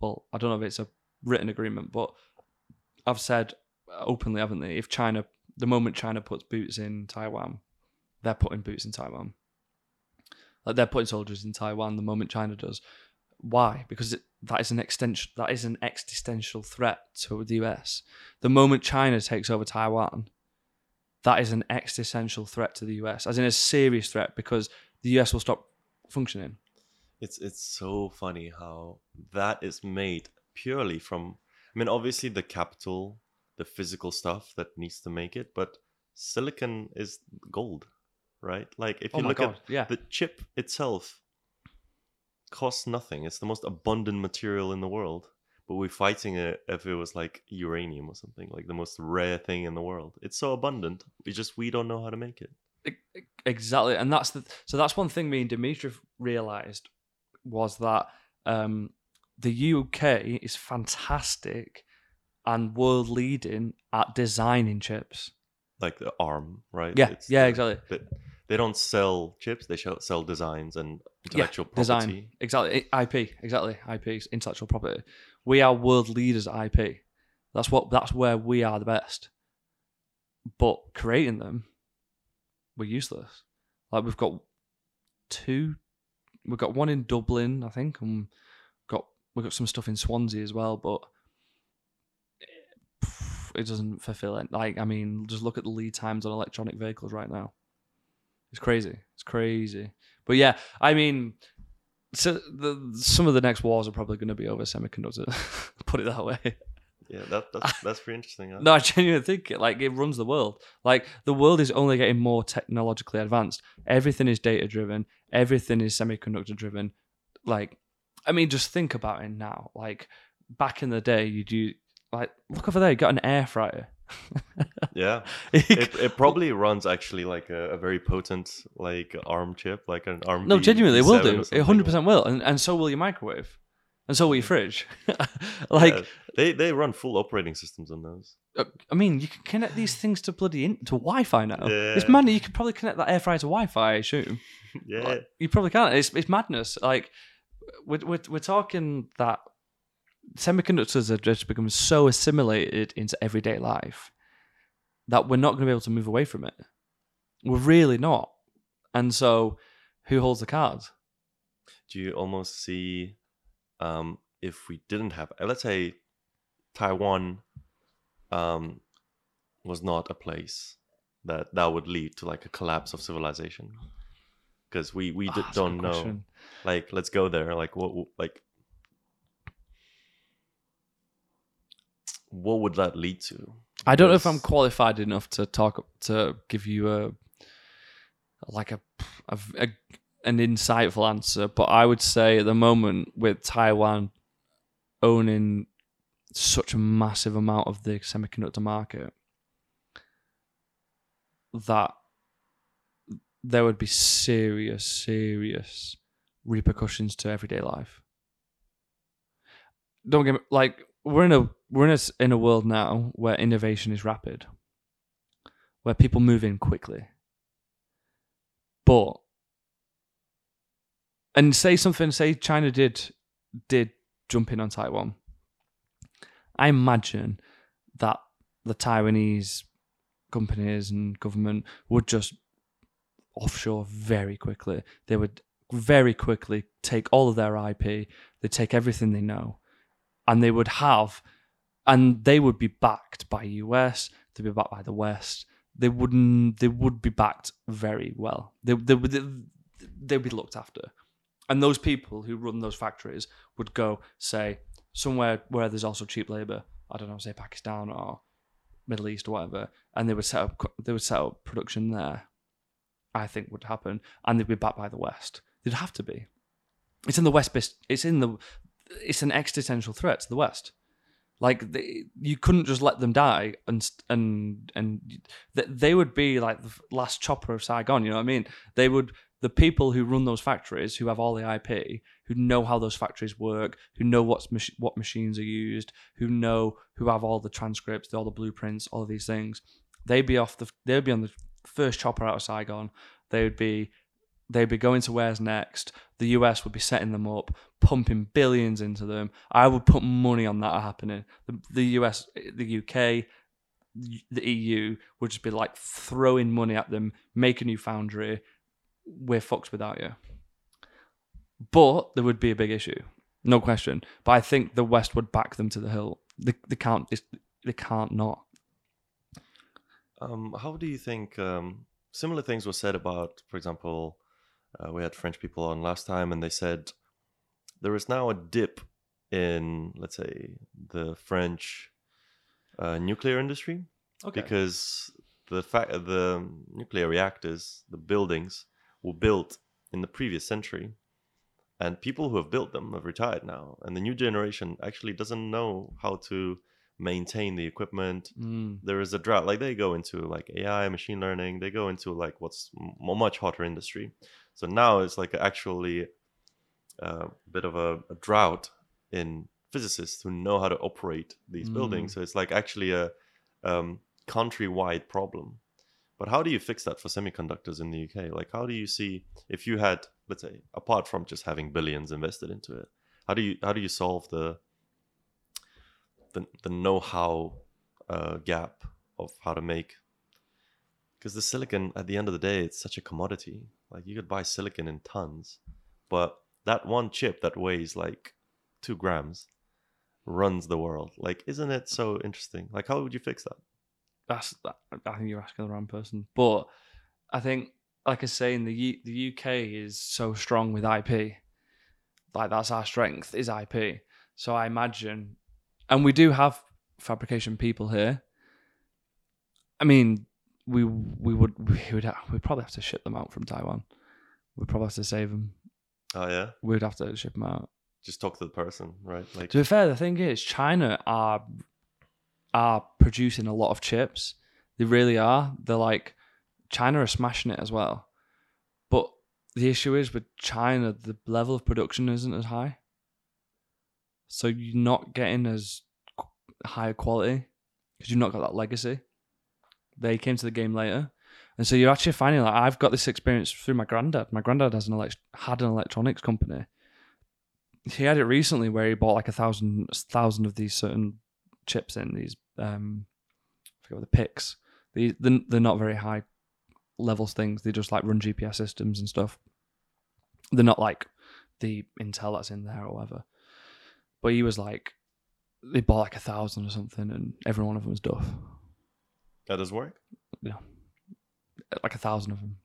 Well, I don't know if it's a written agreement, but I've said openly, haven't they? If China, the moment China puts boots in Taiwan, they're putting boots in Taiwan. Like they're putting soldiers in Taiwan the moment China does. Why? Because that is an existential threat to the US. The moment China takes over Taiwan, that is an existential threat to the US, as in a serious threat, because the US will stop functioning. It's so funny how that is made purely from, I mean, obviously the capital, the physical stuff that needs to make it, but silicon is gold, right? Like if you look at the chip itself, costs nothing. It's the most abundant material in the world, but we're fighting it if it was like uranium or something, like the most rare thing in the world. It's so abundant. It's just we don't know how to make it. Exactly. And that's one thing me and Dimitri realized, was that the UK is fantastic and world leading at designing chips. Like the Arm, right? Yeah, exactly. They don't sell chips, they sell designs and intellectual property. Design, exactly. IP, exactly. IPs, intellectual property. We are world leaders at IP. That's where we are the best. But creating them, we're useless. Like we've got two. We've got one in Dublin, I think, and we've got some stuff in Swansea as well, but it doesn't fulfill it. Like, I mean, just look at the lead times on electronic vehicles right now. It's crazy. But yeah, I mean, so some of the next wars are probably going to be over semiconductors. Put it that way. Yeah, that's pretty interesting. Huh? No, I genuinely think it runs the world. Like the world is only getting more technologically advanced. Everything is data driven. Everything is semiconductor driven. Like, I mean, just think about it now. Like back in the day, look over there, you got an air fryer. Yeah, it probably runs actually like a very potent like ARM chip, like an ARM. No, genuinely, it will do. It 100% will, and so will your microwave. And so will your fridge. Like yeah, they run full operating systems on those. I mean, you can connect these things to to Wi-Fi now. Yeah. It's madness. You could probably connect that air fryer to Wi-Fi, I assume. Yeah, like, you probably can't. It's madness. Like we're talking that semiconductors are just becoming so assimilated into everyday life that we're not going to be able to move away from it. We're really not. And so, who holds the cards? Do you almost see? If we didn't have, let's say Taiwan was not a place that would lead to like a collapse of civilization, because we don't know question. Like let's go there, like what would that lead to? Because I don't know if I'm qualified enough to give you a an insightful answer, but I would say at the moment, with Taiwan owning such a massive amount of the semiconductor market, that there would be serious, serious repercussions to everyday life. Don't get me, like, we're in a world now where innovation is rapid, where people move in quickly. But and say China did jump in on Taiwan. I imagine that the Taiwanese companies and government would just offshore very quickly. They would very quickly take all of their IP, they'd take everything they know, and they would be backed by US, they'd be backed by the West. They would be backed very well. They'd be looked after. And those people who run those factories would go, say, somewhere where there's also cheap labor, I don't know, say Pakistan or Middle East or whatever, and they would set up production there, I think would happen, and they'd be backed by the West. They'd have to be. It's in the West, it's an existential threat to the West. Like, you couldn't just let them die, and they would be like the last chopper of Saigon, you know what I mean? They would. The people who run those factories, who have all the IP, who know how those factories work, who know what machines are used, who have all the transcripts, all the blueprints, all of these things, they'd be on the first chopper out of Saigon. They'd be going to where's next. The US would be setting them up, pumping billions into them. I would put money on that happening. The US, the UK, the EU would just be like throwing money at them, make a new foundry. We're fucked without you. But there would be a big issue, no question. But I think the West would back them to the hilt. They can't not. How do you think similar things were said about, for example, we had French people on last time, and they said there is now a dip in, let's say, the French nuclear industry, because the nuclear reactors, the buildings, were built in the previous century, and people who have built them have retired now, and the new generation actually doesn't know how to maintain the equipment. There is a drought. Like, they go into like AI, machine learning, they go into like what's much hotter industry. So now it's like actually a bit of a drought in physicists who know how to operate these buildings. So it's like actually a countrywide problem. But how do you fix that for semiconductors in the UK? Like, how do you see, if you had, let's say, apart from just having billions invested into it, how do you solve the know-how gap of how to make? Because the silicon, at the end of the day, it's such a commodity. Like, you could buy silicon in tons, but that one chip that weighs like 2 grams runs the world. Like, isn't it so interesting? Like, how would you fix that? I think you're asking the wrong person. But I think, like I say, in the UK is so strong with IP. Like, that's our strength, is IP. So I imagine, and we do have fabrication people here. I mean, we'd probably have to ship them out from Taiwan. We'd probably have to save them. Oh yeah, we'd have to ship them out. Just talk to the person, right? Like, to be fair, the thing is, China are producing a lot of chips. They really are. They're like, China are smashing it as well. But the issue is with China, the level of production isn't as high. So you're not getting as high quality because you've not got that legacy. They came to the game later. And so you're actually finding, like, I've got this experience through my granddad. My granddad has had an electronics company. He had it recently where he bought like 1,000 of these certain chips in these I forget what the picks. They're not very high levels things. They just like run GPS systems and stuff. They're not like the Intel that's in there or whatever. But he was like, they bought like 1,000 or something, and every one of them was duff. That does work. Yeah, like 1,000 of them,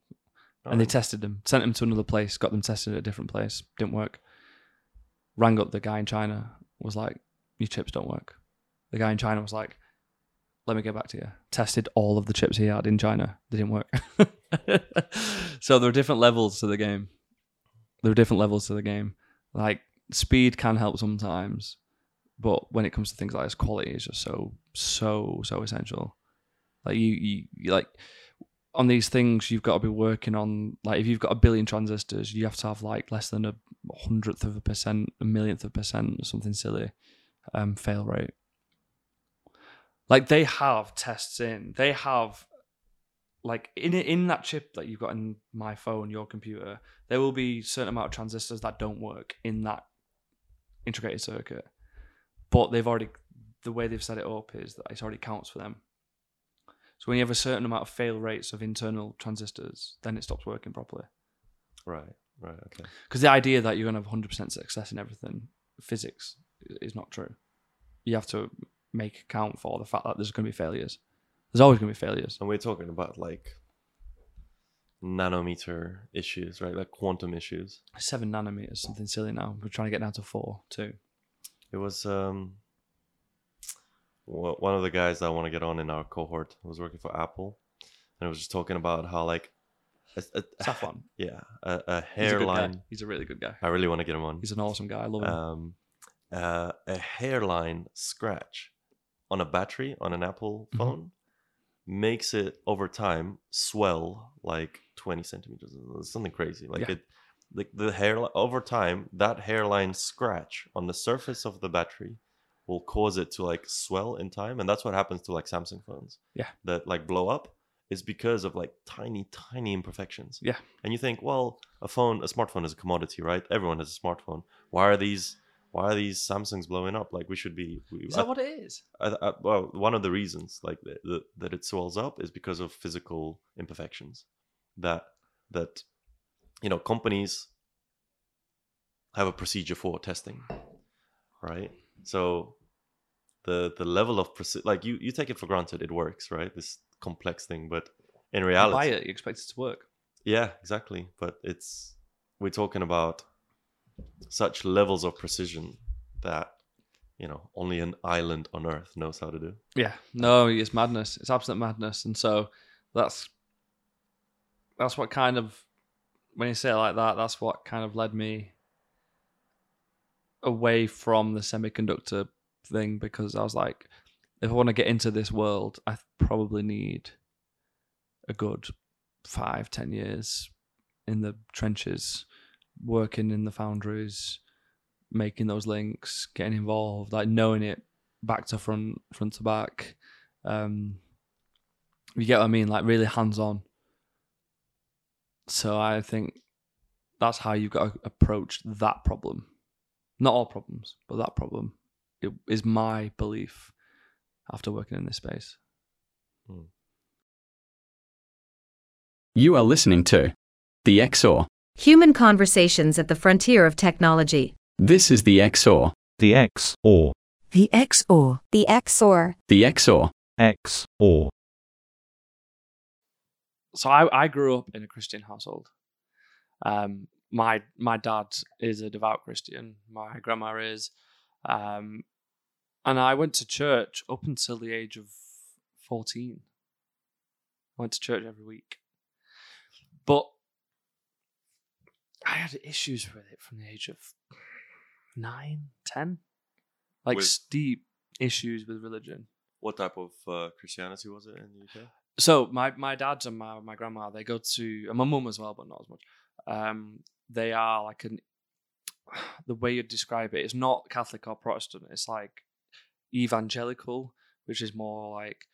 and they tested them, sent them to another place, got them tested at a different place, didn't work. Rang up the guy in China, was like, your chips don't work. The guy in China was like, let me get back to you. Tested all of the chips he had in China. They didn't work. So there are different levels to the game. there are different levels to the game. Like, speed can help sometimes, but when it comes to things like this, quality is just so essential. Like, you like, on these things, you've got to be working on, like, if you've got 1 billion transistors, you have to have like less than 1/100th of a percent, 1 millionth of a percent, or something silly fail rate. Like, they have tests in, they have, like, in that chip that you've got in my phone, your computer, there will be a certain amount of transistors that don't work in that integrated circuit. But they've already, the way they've set it up is that it already counts for them. So when you have a certain amount of fail rates of internal transistors, then it stops working properly. Right, okay. Because the idea that you're going to have 100% success in everything, physics, is not true. You have to make account for the fact that there's going to be failures. There's always going to be failures. And we're talking about, like, nanometer issues, right? Like, quantum issues. 7 nanometers, something silly now. We're trying to get down to 4, 2. It was... one of the guys that I want to get on in our cohort was working for Apple, and I was just talking about how, like, Safwan. Yeah, a hairline. He's a really good guy. I really want to get him on. He's an awesome guy. I love him. A hairline scratch on a battery on an Apple phone makes it over time swell like 20 centimeters, something crazy. Like, it, like the hair over time, that hairline scratch on the surface of the battery will cause it to, like, swell in time. And that's what happens to, like, Samsung phones. Yeah. That, like, blow up is because of, like, tiny imperfections. Yeah. And you think, well, a smartphone is a commodity, right? Everyone has a smartphone. Why are these Samsungs blowing up? Like, we should be... Is that what it is? Well, one of the reasons, like, that it swells up is because of physical imperfections. That, you know, companies have a procedure for testing, right? So the level of like, you take it for granted it works, right? This complex thing, but in reality, you buy it, you expect it to work. Yeah, exactly. But we're talking about such levels of precision that, you know, only an island on Earth knows how to do. Yeah, no, it's madness. It's absolute madness. And so that's what kind of, when you say it like that, that's what kind of led me away from the semiconductor thing, because I was like, if I want to get into this world, I probably need a good 5-10 years in the trenches, working in the foundries, making those links, getting involved, like knowing it back to front to back. You get what I mean? Like, really hands-on. So I think that's how you've got to approach that problem. Not all problems, but that problem, it is my belief after working in this space. You are listening to The X-OR. Human Conversations at the Frontier of Technology. This is The X-OR. The X-OR. The X-OR. The X-OR. The X-OR. X-OR. So I grew up in a Christian household. My dad is a devout Christian. My grandma is. And I went to church up until the age of 14. I went to church every week. But I had issues with it from the age of 9, 10. Like, steep issues with religion. What type of Christianity was it in the UK? So my dad and my grandma, they go to... And my mum as well, but not as much. They are like the way you describe it, it's not Catholic or Protestant, it's like evangelical, which is more like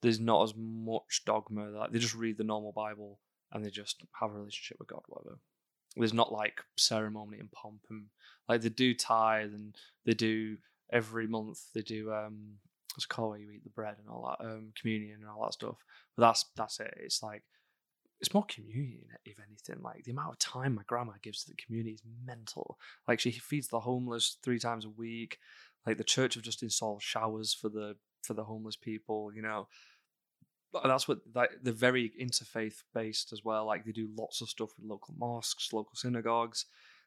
there's not as much dogma. Like, they just read the normal Bible and they just have a relationship with God, whatever. There's not like ceremony and pomp, and like they do tithe, and they do every month they do what's it called, where you eat the bread and all that, communion and all that stuff. But that's it. It's like, it's more communion, if anything. Like, the amount of time my grandma gives to the community is mental. Like, she feeds the homeless 3 times a week. Like, the church have just installed showers for the homeless people, you know. And that's what, like, they're very interfaith based as well. Like, they do lots of stuff with local mosques, local synagogues.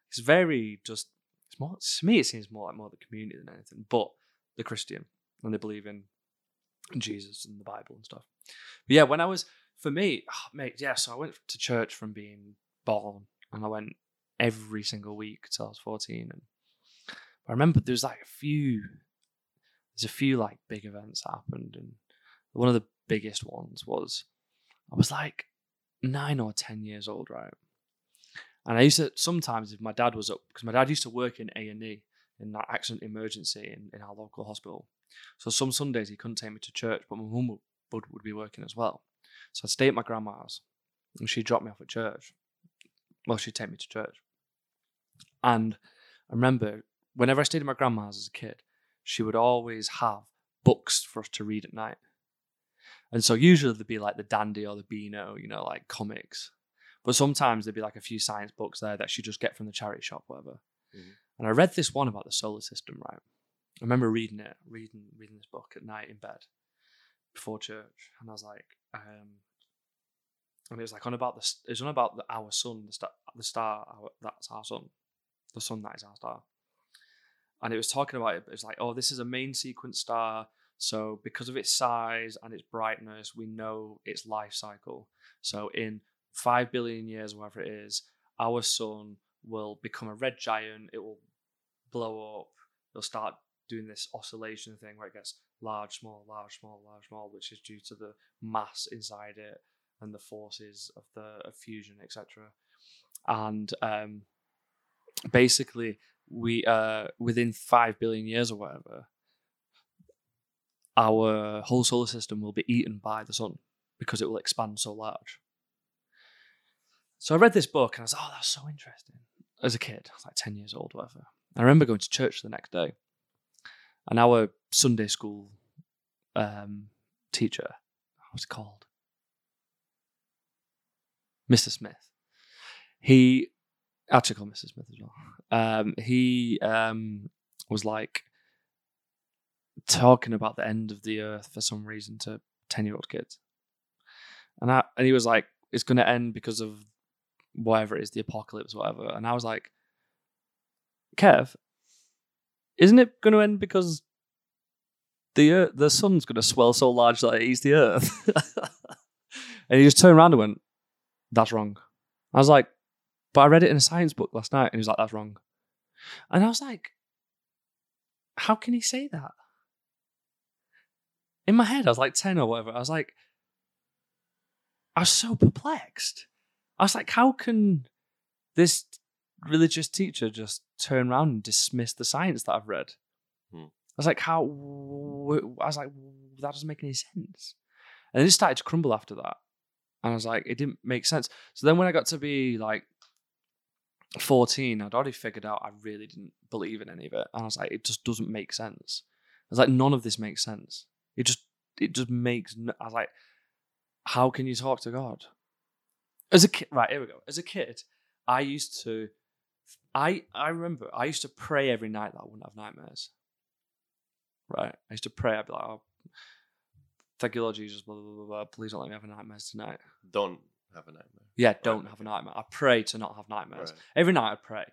It's very just, it's more, to me, it seems more like more the community than anything. But they're Christian and they believe in Jesus and the Bible and stuff. But yeah, when I was... For me, so I went to church from being born, and I went every single week till I was 14. And I remember there was like a few like big events happened, and one of the biggest ones was, I was like 9 or 10 years old, right? And I used to sometimes, if my dad was up, because my dad used to work in A&E, in that accident emergency in our local hospital. So some Sundays he couldn't take me to church, but my mum would be working as well. So I'd stay at my grandma's and she'd drop me off at church. Well, she'd take me to church. And I remember whenever I stayed at my grandma's as a kid, she would always have books for us to read at night. And so usually there'd be like the Dandy or the Beano, you know, like comics. But sometimes there'd be like a few science books there that she'd just get from the charity shop, whatever. Mm-hmm. And I read this one about the solar system, right? I remember reading this book at night in bed before church. And I was like, and it was like our sun, that's our sun. The sun that is our star. And it was talking about it was like, oh, this is a main sequence star. So because of its size and its brightness, we know its life cycle. So in 5 billion years, whatever it is, our sun will become a red giant. It will blow up. It'll start doing this oscillation thing where it gets large, small, large, small, large, small, which is due to the mass inside it and the forces of fusion, etc. And basically, we within 5 billion years or whatever, our whole solar system will be eaten by the sun because it will expand so large. So I read this book and I was like, oh, that's so interesting. As a kid, I was like 10 years old, whatever. I remember going to church the next day, and our Sunday school teacher, what's it called? Mr. Smith. He actually called Mr. Smith as well. He was like talking about the end of the earth for some reason to 10-year-old kids, and he was like, it's going to end because of whatever it is, the apocalypse, whatever. And I was like, Kev, isn't it going to end because the sun's going to swell so large that it eats the earth? And he just turned around and went, that's wrong. I was like, but I read it in a science book last night. And he was like, that's wrong. And I was like, how can he say that? In my head, I was like 10 or whatever. I was so perplexed. I was like, how can this religious teacher just turn around and dismiss the science that I've read? I was like, how? I was like, that doesn't make any sense. And it just started to crumble after that. And I was like, it didn't make sense. So then when I got to be like 14, I'd already figured out I really didn't believe in any of it. And I was like, it just doesn't make sense. I was like, none of this makes sense. It just makes no... I was like, how can you talk to God? As a kid, right, here we go. As a kid, I used to pray every night that I wouldn't have nightmares. Right? I used to pray. I'd be like, oh, thank you, Lord Jesus, blah, blah, blah, blah. Please don't let me have a nightmare tonight. Don't have a nightmare. Yeah, don't have a nightmare. I pray to not have nightmares. Right. Every night I'd pray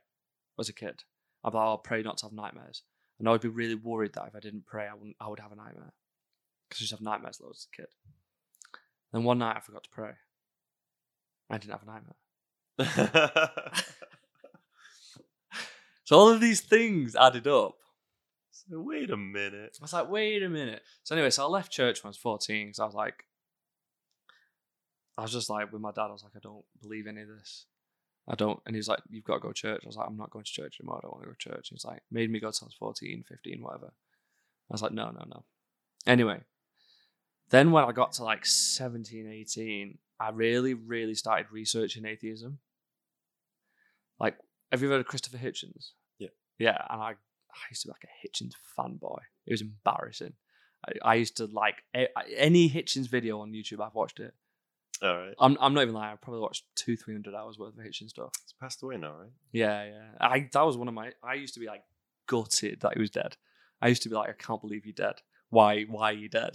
as a kid. I'd be like, oh, I'll pray not to have nightmares. And I would be really worried that if I didn't pray, I would have a nightmare. Because I used to have nightmares when I was a kid. Then one night I forgot to pray. I didn't have a nightmare. So all of these things added up. So wait a minute. I was like, wait a minute. So anyway, so I left church when I was 14 because I was just like with my dad, I was like, I don't believe any of this. And he's like, you've got to go to church. I was like, I'm not going to church anymore. I don't want to go to church. And he's like, made me go till I was 14, 15, whatever. I was like, no. Anyway. Then when I got to like 17, 18, I really, really started researching atheism. Like, have you heard of Christopher Hitchens? Yeah. Yeah, and I used to be like a Hitchens fanboy. It was embarrassing. I used to like any Hitchens video on YouTube, I've watched it. All right. I'm not even lying. I probably watched 300 hours worth of Hitchens stuff. It's passed away now, right? Yeah. That was one of my... I used to be like gutted that he was dead. I used to be like, I can't believe you're dead. Why are you dead?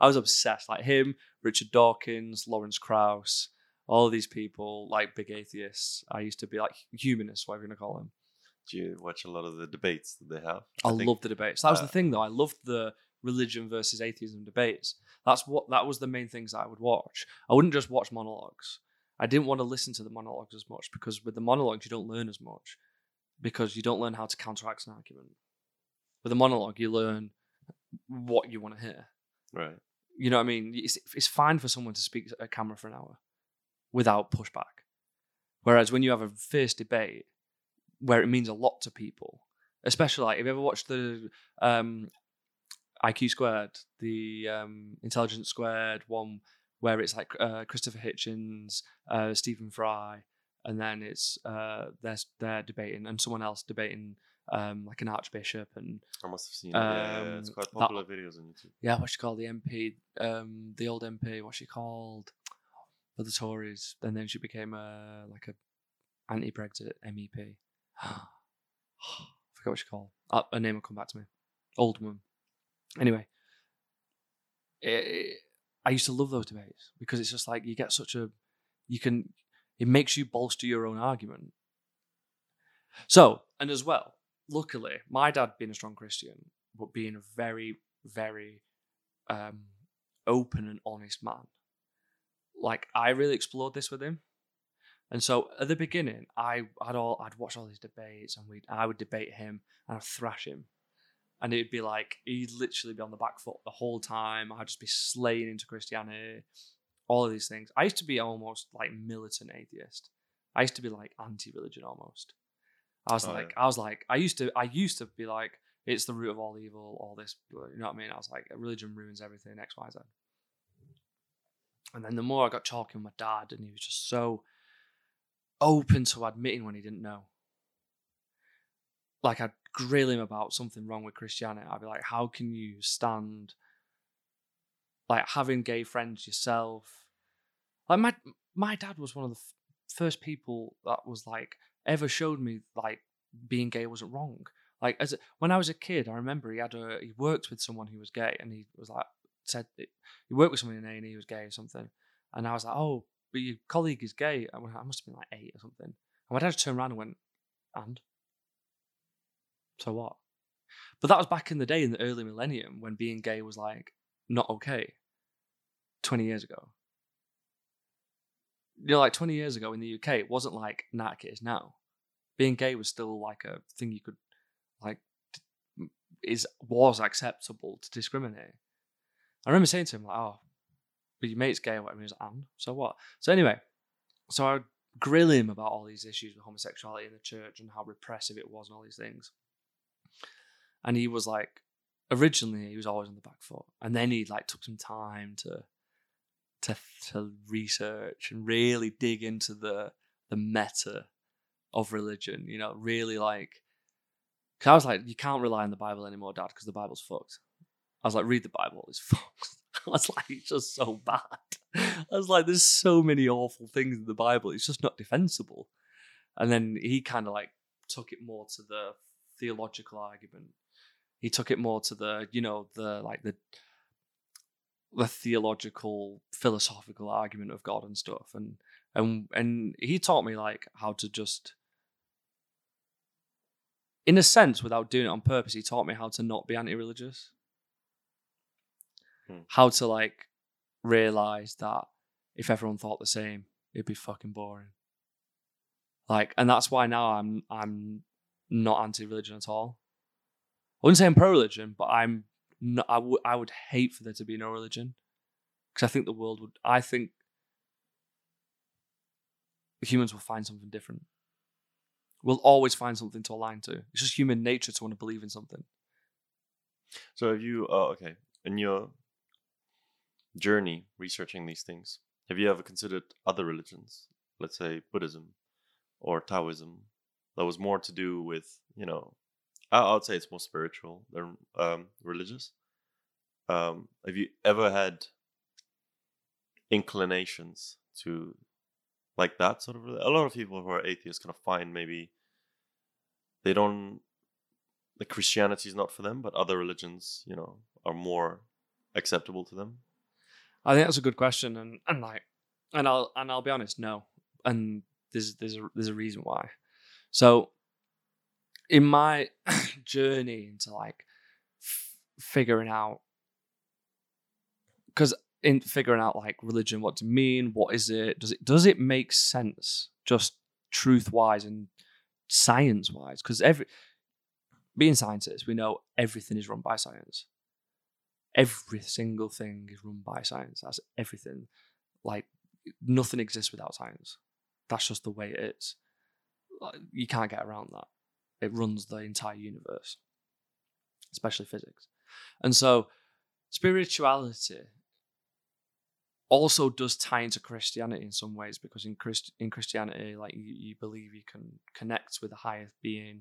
I was obsessed, like him, Richard Dawkins, Lawrence Krauss, all of these people, like big atheists. I used to be like humanists, whatever you want to call them. Do you watch a lot of the debates that they have? I love the debates. That was the thing, though. I loved the religion versus atheism debates. That was the main things I would watch. I wouldn't just watch monologues. I didn't want to listen to the monologues as much, because with the monologues, you don't learn as much, because you don't learn how to counteract an argument. With a monologue, you learn what you want to hear. Right. You know what I mean? It's fine for someone to speak at a camera for an hour without pushback. Whereas when you have a fierce debate where it means a lot to people, especially like, have you ever watched the IQ Squared, the Intelligence Squared one, where it's like Christopher Hitchens, Stephen Fry, and then it's they're debating, and someone else debating like an archbishop, and I must have seen it. Yeah, it's quite popular videos on YouTube. Yeah, what's she called? The MP, the old MP. What's she called? For the Tories, and then she became like a anti-Brexit MEP. I forgot what she called. Her name will come back to me. Old woman. Anyway, I used to love those debates, because it's just like you get such a, you can, it makes you bolster your own argument. So, and as well, luckily, my dad being a strong Christian, but being a very, very open and honest man, like I really explored this with him. And so at the beginning, I'd watch all these debates, and I would debate him, and I'd thrash him. And it'd be like, he'd literally be on the back foot the whole time. I'd just be slaying into Christianity, all of these things. I used to be almost like militant atheist. I used to be like anti-religion almost. I used to be like, it's the root of all evil, all this, you know what I mean? I was like, religion ruins everything, X, Y, Z. And then the more I got talking with my dad, and he was just so open to admitting when he didn't know. Like, I'd grill him about something wrong with Christianity. I'd be like, how can you stand like having gay friends yourself? Like my dad was one of the first people that was like ever showed me like being gay wasn't wrong. Like when I was a kid, I remember he worked with someone who was gay, and he was like, he worked with someone in A&E who was gay or something, and I was like, oh, but your colleague is gay. I must have been like 8 or something, and my dad just turned around and went, and so what? But that was back in the day, in the early millennium, when being gay was like not okay. 20 years ago. You know, like 20 years ago in the UK, it wasn't like it is now. Being gay was still like a thing you could, like, was acceptable to discriminate. I remember saying to him, like, oh, but your mate's gay or whatever. He was like, and so what? So anyway, so I would grill him about all these issues with homosexuality in the church and how repressive it was and all these things. And he was like, originally he was always on the back foot, and then he like took some time to research and really dig into the meta of religion. You know, really like, because I was like, you can't rely on the Bible anymore, Dad, because the Bible's fucked. I was like, read the Bible, it's fucked. I was like, it's just so bad. I was like, there's so many awful things in the Bible. It's just not defensible. And then he kind of like took it more to the theological argument. He took it more to the, you know, the theological, philosophical argument of God and stuff. And he taught me like how to just, in a sense, without doing it on purpose, he taught me how to not be anti-religious. How to like realize that if everyone thought the same, it'd be fucking boring. Like, and that's why now I'm not anti-religion at all. I wouldn't say I'm pro-religion, but I would hate for there to be no religion, because I think I think humans will find something different. We'll always find something to align to. It's just human nature to want to believe in something. So have you? Oh, okay. In your journey researching these things, have you ever considered other religions, let's say Buddhism or Taoism, that was more to do with, you know, I would say it's more spiritual than religious? Have you ever had inclinations to like that sort of? A lot of people who are atheists kind of find maybe they don't, the Christianity is not for them, but other religions, you know, are more acceptable to them? I think that's a good question, and I'll be honest, no. And there's a reason why. So in my journey into like figuring out, because in figuring out like religion, what to mean, what is it? Does it make sense just truth wise and science wise? Because being scientists, we know everything is run by science. Every single thing is run by science. That's everything. Like nothing exists without science. That's just the way it is. You can't get around that. It runs the entire universe, especially physics. And so spirituality also does tie into Christianity in some ways, because in Christianity, like you believe you can connect with a higher being.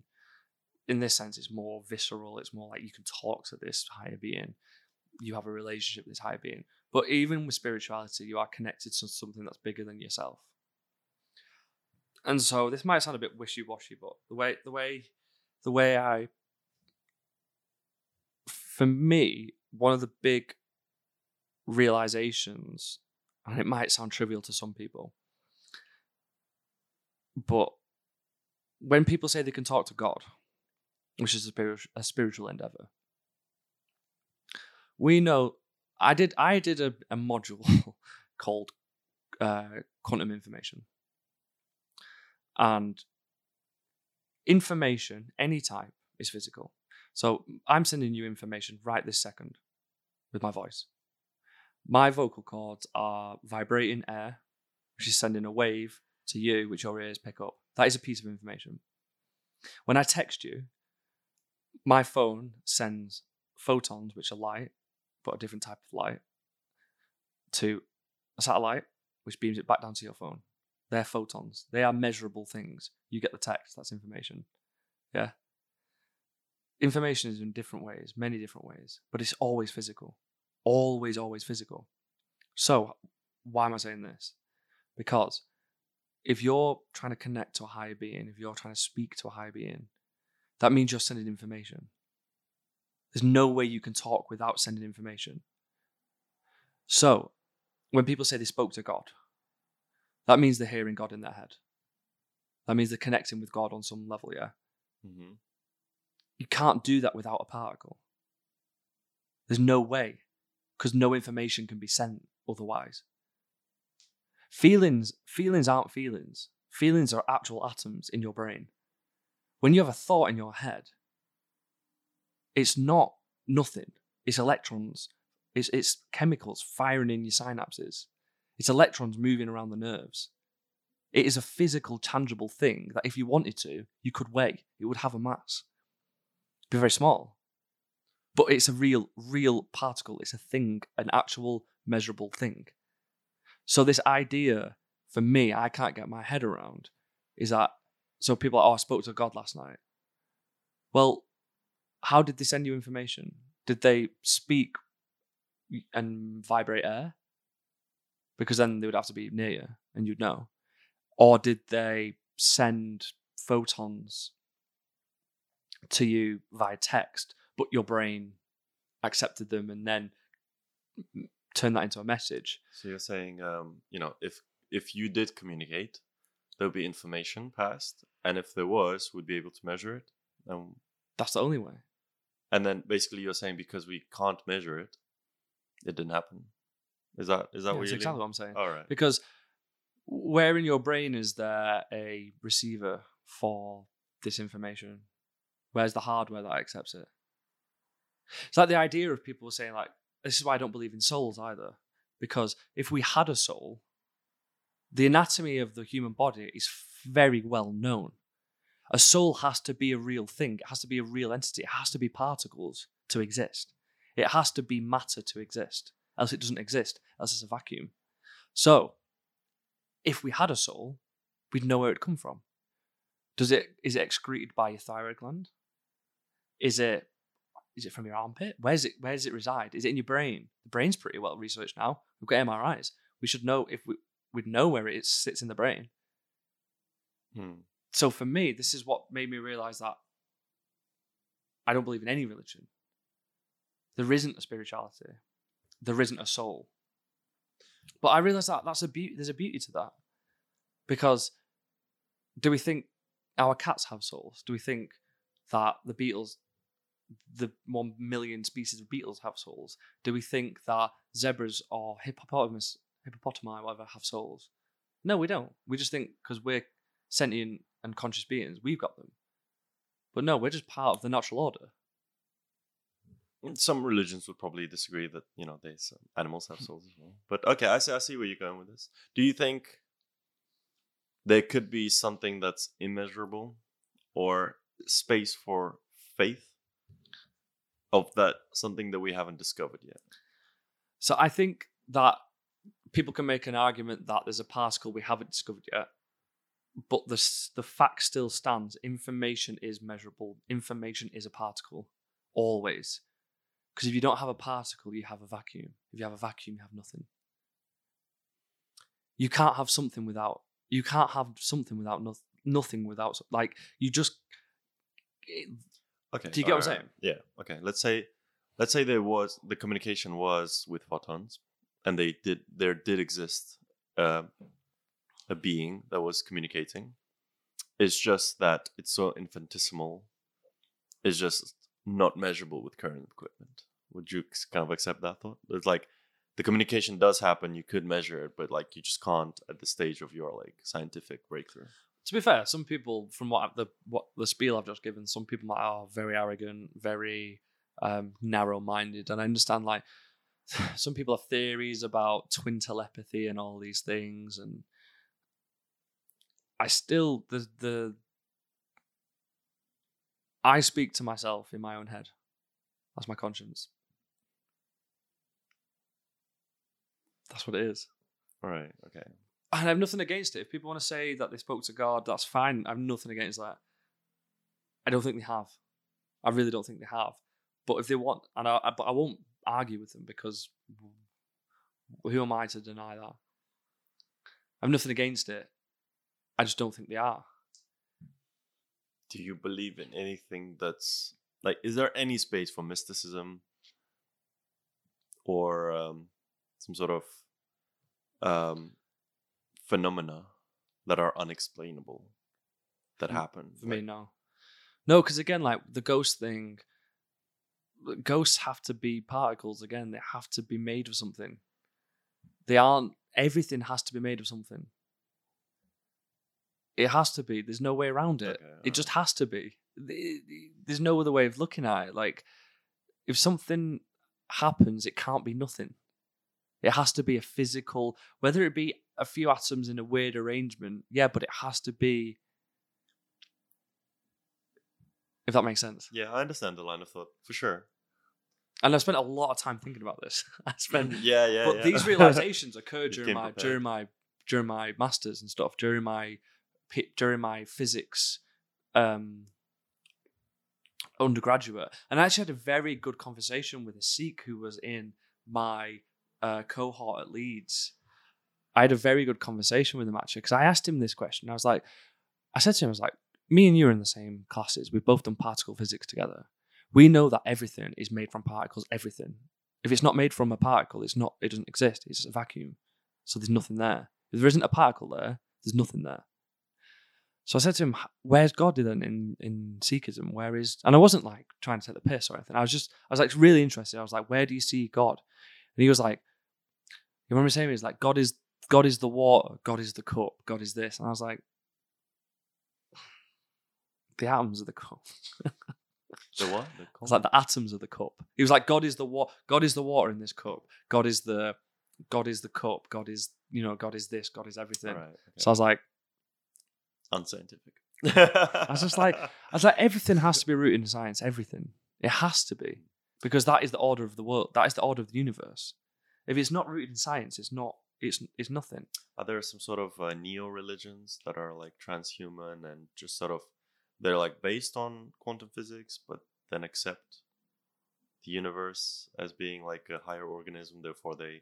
In this sense, it's more visceral. It's more like you can talk to this higher being. You have a relationship with this higher being. But even with spirituality, you are connected to something that's bigger than yourself. And so this might sound a bit wishy-washy, but the way I, for me, one of the big realizations, and it might sound trivial to some people, but when people say they can talk to God, which is a spiritual endeavor, we know. I did a module called quantum information. And information, any type, is physical. So I'm sending you information right this second with my voice. My vocal cords are vibrating air, which is sending a wave to you, which your ears pick up. That is a piece of information. When I text you, my phone sends photons, which are light, but a different type of light, to a satellite, which beams it back down to your phone. They're photons. They are measurable things. You get the text. That's information. Yeah. Information is in different ways, many different ways, but it's always physical. Always, always physical. So why am I saying this? Because if you're trying to connect to a higher being, if you're trying to speak to a higher being, that means you're sending information. There's no way you can talk without sending information. So when people say they spoke to God, that means they're hearing God in their head. That means they're connecting with God on some level, yeah? Mm-hmm. You can't do that without a particle. There's no way, because no information can be sent otherwise. Feelings aren't feelings. Feelings are actual atoms in your brain. When you have a thought in your head, it's not nothing. It's electrons. It's chemicals firing in your synapses. It's electrons moving around the nerves. It is a physical, tangible thing that if you wanted to, you could weigh. It would have a mass. It'd be very small. But it's a real, real particle. It's a thing, an actual measurable thing. So this idea, for me, I can't get my head around, is that, so people are, I spoke to God last night. Well, how did they send you information? Did they speak and vibrate air? Because then they would have to be near you and you'd know. Or did they send photons to you via text, but your brain accepted them and then turned that into a message? So you're saying, if you did communicate, there'll be information passed. And if there was, we'd be able to measure it. That's the only way. And then basically you're saying because we can't measure it, it didn't happen. Is that what you're exactly what I'm saying? All right. Because where in your brain is there a receiver for this information? Where's the hardware that accepts it? It's like the idea of people saying, like, this is why I don't believe in souls either. Because if we had a soul, the anatomy of the human body is very well known. A soul has to be a real thing. It has to be a real entity. It has to be particles to exist. It has to be matter to exist. Else it doesn't exist, else it's a vacuum. So, if we had a soul, we'd know where it'd come from. Is it excreted by your thyroid gland? Is it from your armpit? Where does it reside? Is it in your brain? The brain's pretty well researched now. We've got MRIs. We should know if we'd know where it sits in the brain. Hmm. So for me, this is what made me realize that I don't believe in any religion. There isn't a spirituality. There isn't a soul. But I realize that there's a beauty to that. Because do we think our cats have souls? Do we think that the Beatles the 1 million species of beetles have souls? Do we think that zebras or hippopotami, whatever, have souls? No, we don't. We just think because we're sentient and conscious beings, we've got them. But no, we're just part of the natural order. Some religions would probably disagree that, you know, animals have souls as well. But okay, I see where you're going with this. Do you think there could be something that's immeasurable or space for faith of that, something that we haven't discovered yet? So I think that people can make an argument that there's a particle we haven't discovered yet, but the fact still stands. Information is measurable. Information is a particle, always. Because if you don't have a particle, you have a vacuum. If you have a vacuum, you have nothing. You can't have something without... You can't have something without nothing without... Like, you just... Okay. Do you get what I'm saying? Yeah. Okay. Let's say there was... The communication was with photons, and there did exist a being that was communicating. It's just that it's so infinitesimal. It's just not measurable with current equipment. Would you kind of accept that thought? It's like the communication does happen. You could measure it, but like you just can't at the stage of your like scientific breakthrough. To be fair, some people, from what the spiel I've just given, some people are very arrogant, very narrow-minded, and I understand like some people have theories about twin telepathy and all these things, and I still I speak to myself in my own head. That's my conscience. That's what it is. Right, okay. And I have nothing against it. If people want to say that they spoke to God, that's fine. I have nothing against that. I don't think they have. I really don't think they have. But if they want, and I won't argue with them because who am I to deny that? I have nothing against it. I just don't think they are. Do you believe in anything that's like, is there any space for mysticism or some sort of phenomena that are unexplainable that happen? For me, no. No, because again, like the ghost thing, ghosts have to be particles again. They have to be made of something. They aren't, everything has to be made of something. It has to be. There's no way around it. Okay, it just has to be. There's no other way of looking at it. Like, if something happens, it can't be nothing. It has to be a physical, whether it be a few atoms in a weird arrangement, yeah, but it has to be, if that makes sense. Yeah, I understand the line of thought, for sure. And I've spent a lot of time thinking about this. But these realizations occurred during my masters and stuff, during my physics undergraduate. And I actually had a very good conversation with a Sikh who was in my cohort at Leeds. I had a very good conversation with him, actually, because I asked him this question. I said to him, me and you are in the same classes. We've both done particle physics together. We know that everything is made from particles, everything. If it's not made from a particle, it doesn't exist. It's just a vacuum. So there's nothing there. If there isn't a particle there, there's nothing there. So I said to him, where's God then in Sikhism? Where is... And I wasn't like trying to take the piss or anything. I was really interested. I was like, where do you see God? And he was like, you remember saying, he was like, God is the water, God is the cup, God is this. And I was like, the atoms of the cup. The what? The cup? It's like the atoms of the cup. He was like, God is the water in this cup. God is the cup. God is, you know, God is this. God is everything. Right, okay. So I was like, unscientific. I was like, everything has to be rooted in science. Everything. It has to be, because that is the order of the world. That is the order of the universe. If it's not rooted in science, it's not. It's nothing. Are there some sort of neo religions that are like transhuman and just sort of they're like based on quantum physics, but then accept the universe as being like a higher organism? Therefore, they.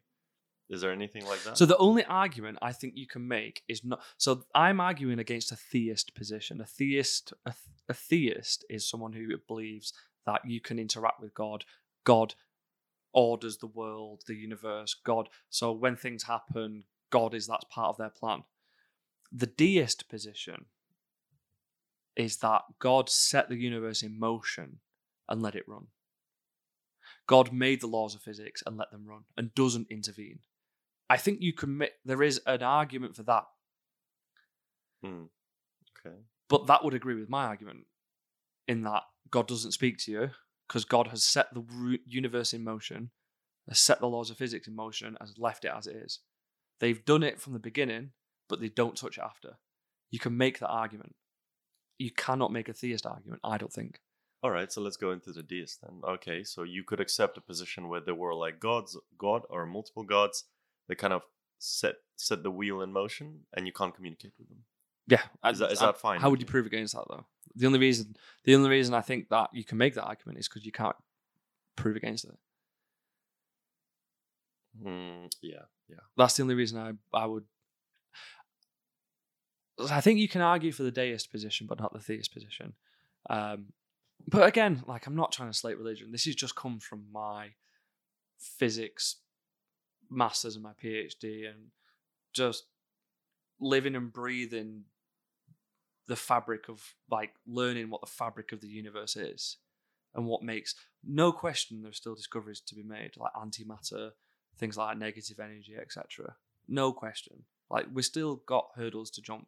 Is there anything like that? So the only argument I think you can make is not... So I'm arguing against a theist position. A theist is someone who believes that you can interact with God. God orders the world, the universe, God. So when things happen, that's part of their plan. The deist position is that God set the universe in motion and let it run. God made the laws of physics and let them run and doesn't intervene. I think you can make, there is an argument for that. Hmm. Okay. But that would agree with my argument in that God doesn't speak to you because God has set the universe in motion, has set the laws of physics in motion, has left it as it is. They've done it from the beginning, but they don't touch it after. You can make that argument. You cannot make a theist argument, I don't think. All right, so let's go into the deist then. Okay, so you could accept a position where there were like God or multiple gods that kind of set the wheel in motion and you can't communicate with them. Yeah. Is that fine? How would you prove against that though? The only reason I think that you can make that argument is because you can't prove against it. Yeah. That's the only reason I would... I think you can argue for the deist position, but not the theist position. But again, like I'm not trying to slate religion. This has just come from my physics masters and my PhD and just living and breathing the fabric of like learning what the fabric of the universe is and what makes, no question there's still discoveries to be made, like antimatter, things like negative energy, etc. No question. Like we still got hurdles to jump.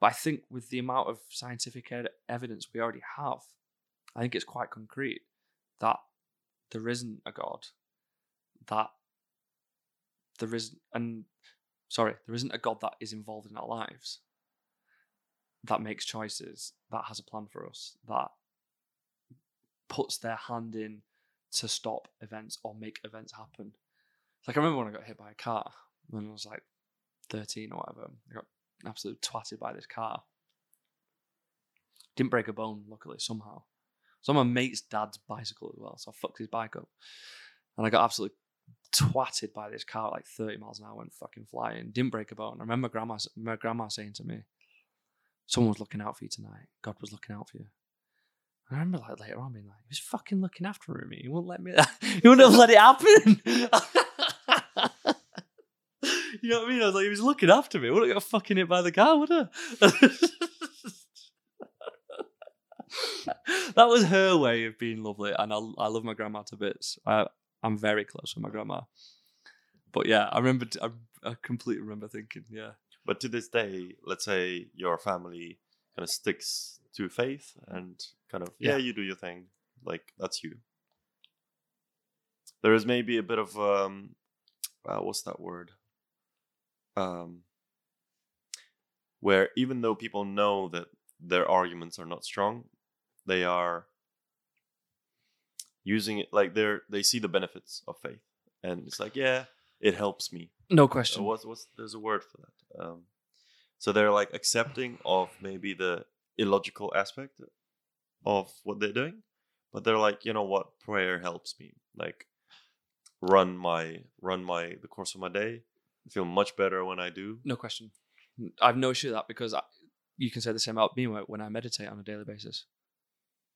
But I think with the amount of scientific evidence we already have, I think it's quite concrete that there isn't a God, there isn't a God that is involved in our lives, that makes choices, that has a plan for us, that puts their hand in to stop events or make events happen. It's like I remember when I got hit by a car when I was like 13 or whatever. I got absolutely twatted by this car. Didn't break a bone, luckily, somehow. It's on my mate's dad's bicycle as well, so I fucked his bike up. And I got absolutely twatted by this car at like 30 miles an hour, went fucking flying, didn't break a bone. I remember my grandma saying to me, someone was looking out for you tonight. God was looking out for you. And I remember like later on being like, he was fucking looking after me. He wouldn't let me, he wouldn't have let it happen. You know what I mean? I was like, he was looking after me. I wouldn't have got fucking hit by the car, would I? That was her way of being lovely, and I love my grandma to bits. I'm very close with my grandma, but yeah, I completely remember thinking, yeah. But to this day, let's say your family kind of sticks to faith and kind of you do your thing, like that's you. There is maybe a bit of what's that word? Where even though people know that their arguments are not strong, they are using it like they see the benefits of faith, and it's like, yeah, it helps me. No question. So there's a word for that. So they're like accepting of maybe the illogical aspect of what they're doing, but they're like, you know what, prayer helps me. Like run the course of my day. I feel much better when I do. No question. I've no issue with that because you can say the same about me when I meditate on a daily basis.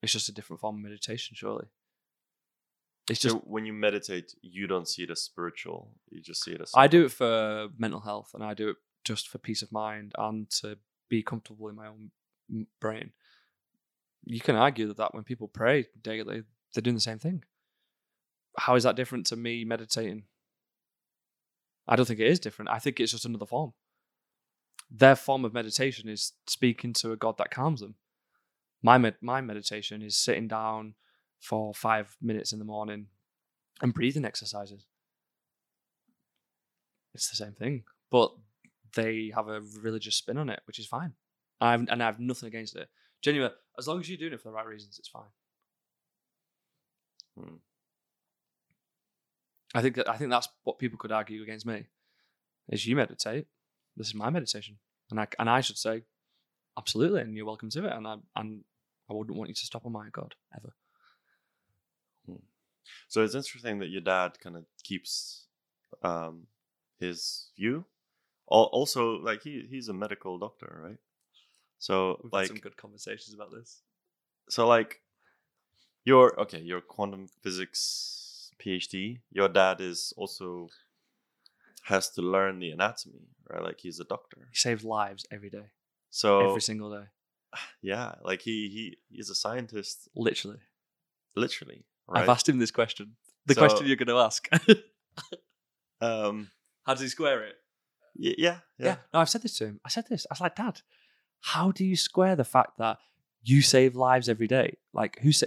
It's just a different form of meditation, surely. It's just, so when you meditate, you don't see it as spiritual. You just see it as... I do it for mental health, and I do it just for peace of mind and to be comfortable in my own brain. You can argue that when people pray daily, they're doing the same thing. How is that different to me meditating? I don't think it is different. I think it's just another form. Their form of meditation is speaking to a God that calms them. My meditation is sitting down for 5 minutes in the morning and breathing exercises. It's the same thing, but they have a religious spin on it, which is fine. I have nothing against it. Genuinely, as long as you're doing it for the right reasons, it's fine. Hmm. I think that's what people could argue against me. Is you meditate. This is my meditation, and I should say, absolutely, and you're welcome to it. And I wouldn't want you to stop on my God ever. So it's interesting that your dad kind of keeps his view. Also, like he's a medical doctor, right? So we've had some good conversations about this. So like, your quantum physics PhD. Your dad is also. Has to learn the anatomy, right? Like he's a doctor. He saves lives every day. So every single day. Yeah, like he is a scientist. Literally. Literally. Right? I've asked him this question. The question you're going to ask. How does he square it? Yeah. No, I've said this to him. I said this. I was like, Dad, how do you square the fact that you save lives every day? Like, who's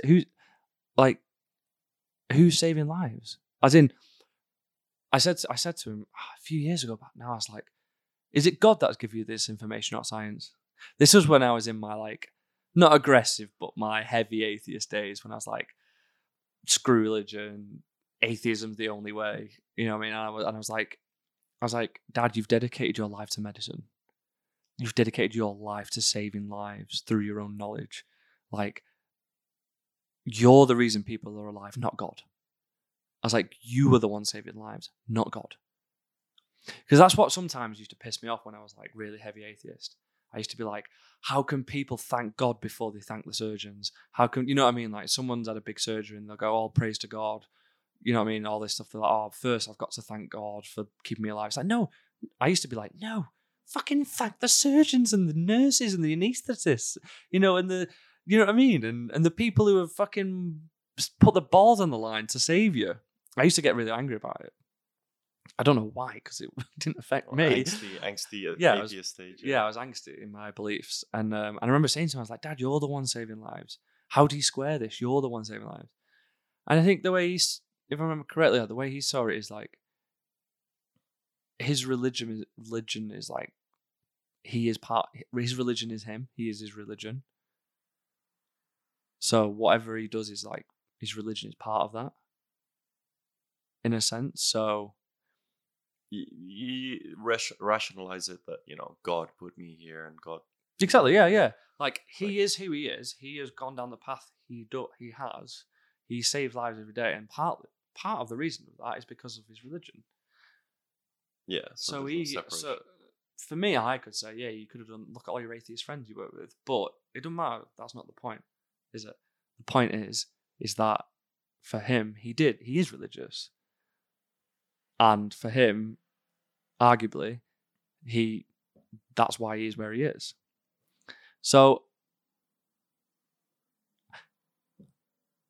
saving lives? As in, I said to him a few years ago back now, I was like, is it God that's giving you this information, not science? This was when I was in my, like, not aggressive, but my heavy atheist days, when I was like, screw religion, atheism's the only way. You know what I mean? And I was like, Dad, you've dedicated your life to medicine. You've dedicated your life to saving lives through your own knowledge. Like, you're the reason people are alive, not God. I was like, you were the one saving lives, not God. Because that's what sometimes used to piss me off when I was like really heavy atheist. I used to be like, how can people thank God before they thank the surgeons? How can, you know what I mean? Like, someone's had a big surgery and they'll go, oh, praise to God. You know what I mean? All this stuff. They're like, oh, first I've got to thank God for keeping me alive. It's like, no. I used to be like, no, fucking thank the surgeons and the nurses and the anaesthetists, you know, and the, you know what I mean? And the people who have fucking put the balls on the line to save you. I used to get really angry about it. I don't know why, because it didn't affect me. Angsty at the atheist stage. Yeah, I was angsty in my beliefs. And I remember saying to him, I was like, Dad, you're the one saving lives. How do you square this? You're the one saving lives. And I think the way he's, if I remember correctly, the way he saw it is like, his religion is like, he is part, his religion is him. He is his religion. So whatever he does is like, his religion is part of that, in a sense. So you rationalize it that, you know, God put me here and God. Exactly. Yeah. Like, he is who he is. He has gone down the path he has. He saves lives every day, and part of the reason of that is because of his religion. Yeah. So for me, I could say, yeah, you could have done. Look at all your atheist friends you work with, but it doesn't matter. That's not the point, is it? The point is that for him, he is religious, and for him, arguably, that's why he is where he is. So.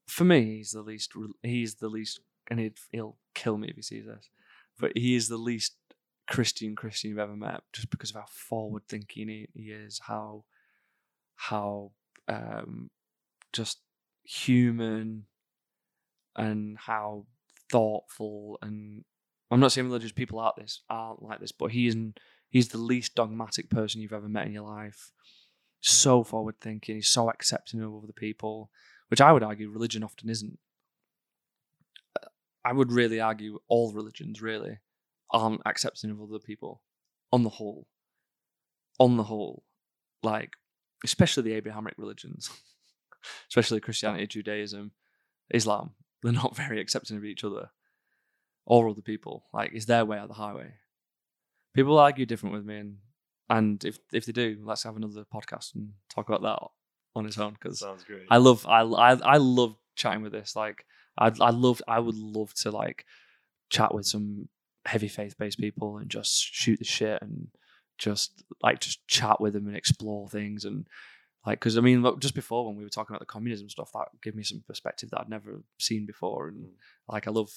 For me, he's the least, and he'll kill me if he sees this, but he is the least Christian you've ever met, just because of how forward thinking he is, how just human, and how thoughtful. And I'm not saying religious people aren't like this, but he's the least dogmatic person you've ever met in your life. So forward thinking, he's so accepting of other people. Which I would argue religion often isn't. I would really argue all religions really aren't accepting of other people on the whole, like, especially the Abrahamic religions, especially Christianity, Judaism, Islam, they're not very accepting of each other or other people. Like, it's their way out the highway. People argue different with me, and if they do, let's have another podcast and talk about that on its own, because I love chatting with this. Like, I would love to like chat with some heavy faith-based people and just shoot the shit and just chat with them and explore things, and like, because I mean, look, just before when we were talking about the communism stuff, that gave me some perspective that I'd never seen before, and like I love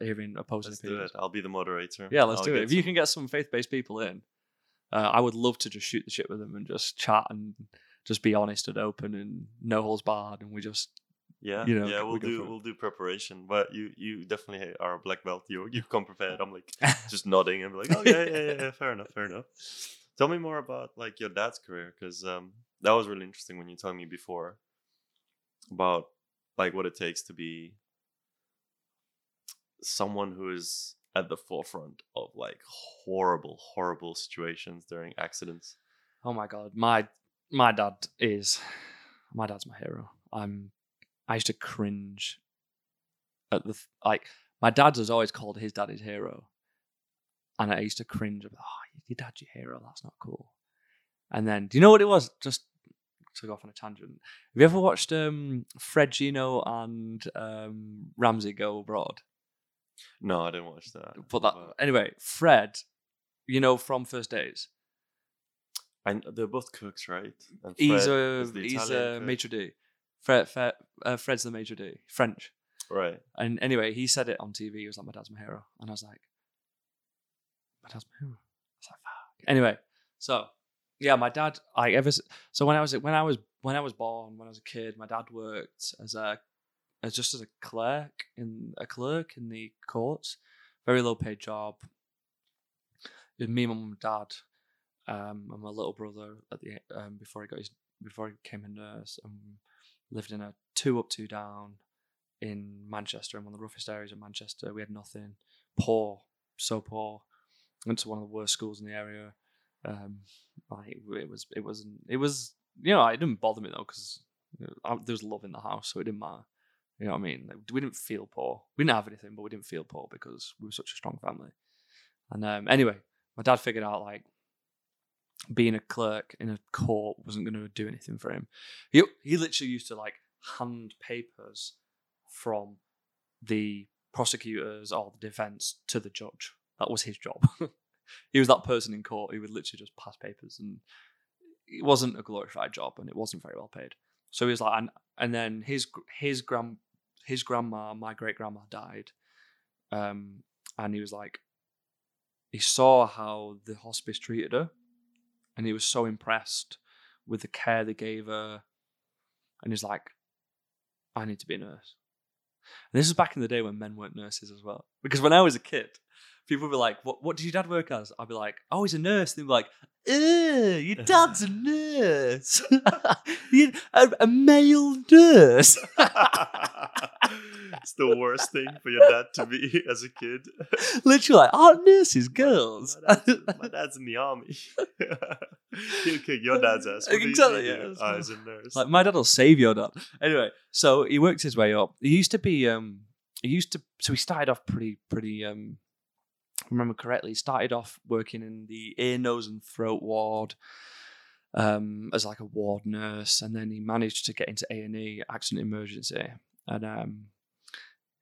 hearing opposing opinions. I'll be the moderator. Yeah, let's do it. If you can get some faith-based people in, I would love to just shoot the shit with them and just chat and. Just be honest and open and no holds barred, and we just we'll do preparation. But you definitely are a black belt. You come prepared. I'm like just nodding and be like, oh yeah, fair enough. Tell me more about like your dad's career, because that was really interesting when you told me before about like what it takes to be someone who is at the forefront of like horrible situations during accidents. Oh my God, my dad's my hero. I used to cringe at the like. My dad has always called his dad his hero, and I used to cringe about, oh, your dad's your hero. That's not cool. And then, do you know what it was? Just to go off on a tangent. Have you ever watched Fred Gino and Ramsey Go Abroad? No, I didn't watch that. But anyway, Fred, you know, from First Days. They're both cooks, right? And he's a maitre d'. Fred's the major D, French. Right. And anyway, he said it on TV. He was like, "My dad's my hero," and I was like, "My dad's my hero." I was like, "Fuck." Anyway, so yeah, my dad. When I was a kid, my dad worked as a clerk in the courts, very low paid job. With me, my mum, and dad, and my little brother before he became a nurse, and lived in a 2-up, 2-down in Manchester, in one of the roughest areas of Manchester. We had nothing, poor, so poor. Went to one of the worst schools in the area. It didn't bother me though, because there was love in the house, so it didn't matter. You know what I mean? Like, we didn't feel poor. We didn't have anything, but we didn't feel poor because we were such a strong family. And anyway, my dad figured out like being a clerk in a court wasn't going to do anything for him. He literally used to like hand papers from the prosecutors or the defense to the judge. That was his job. He was that person in court who would literally just pass papers, and it wasn't a glorified job and it wasn't very well paid. So he was like, and then his grandma, my great grandma died, and he was like, he saw how the hospice treated her, and he was so impressed with the care they gave her, and he's like, "I need to be a nurse." And this was back in the day when men weren't nurses as well. Because when I was a kid, people would be like, what did your dad work as? I'd be like, "Oh, he's a nurse." They'd be like, "Ugh, your dad's a nurse." A male nurse. It's the worst thing for your dad to be as a kid. Literally, like, "Aren't nurses girls?" My dad's in the army. He'll kick your dad's ass. Exactly. Yeah. Oh, he's a nurse. Like, my dad will save your dad. Anyway, so he worked his way up. He used to be. So he started off pretty. Remember correctly, he started off working in the ear, nose, and throat ward. As like a ward nurse, and then he managed to get into A&E, accident emergency, and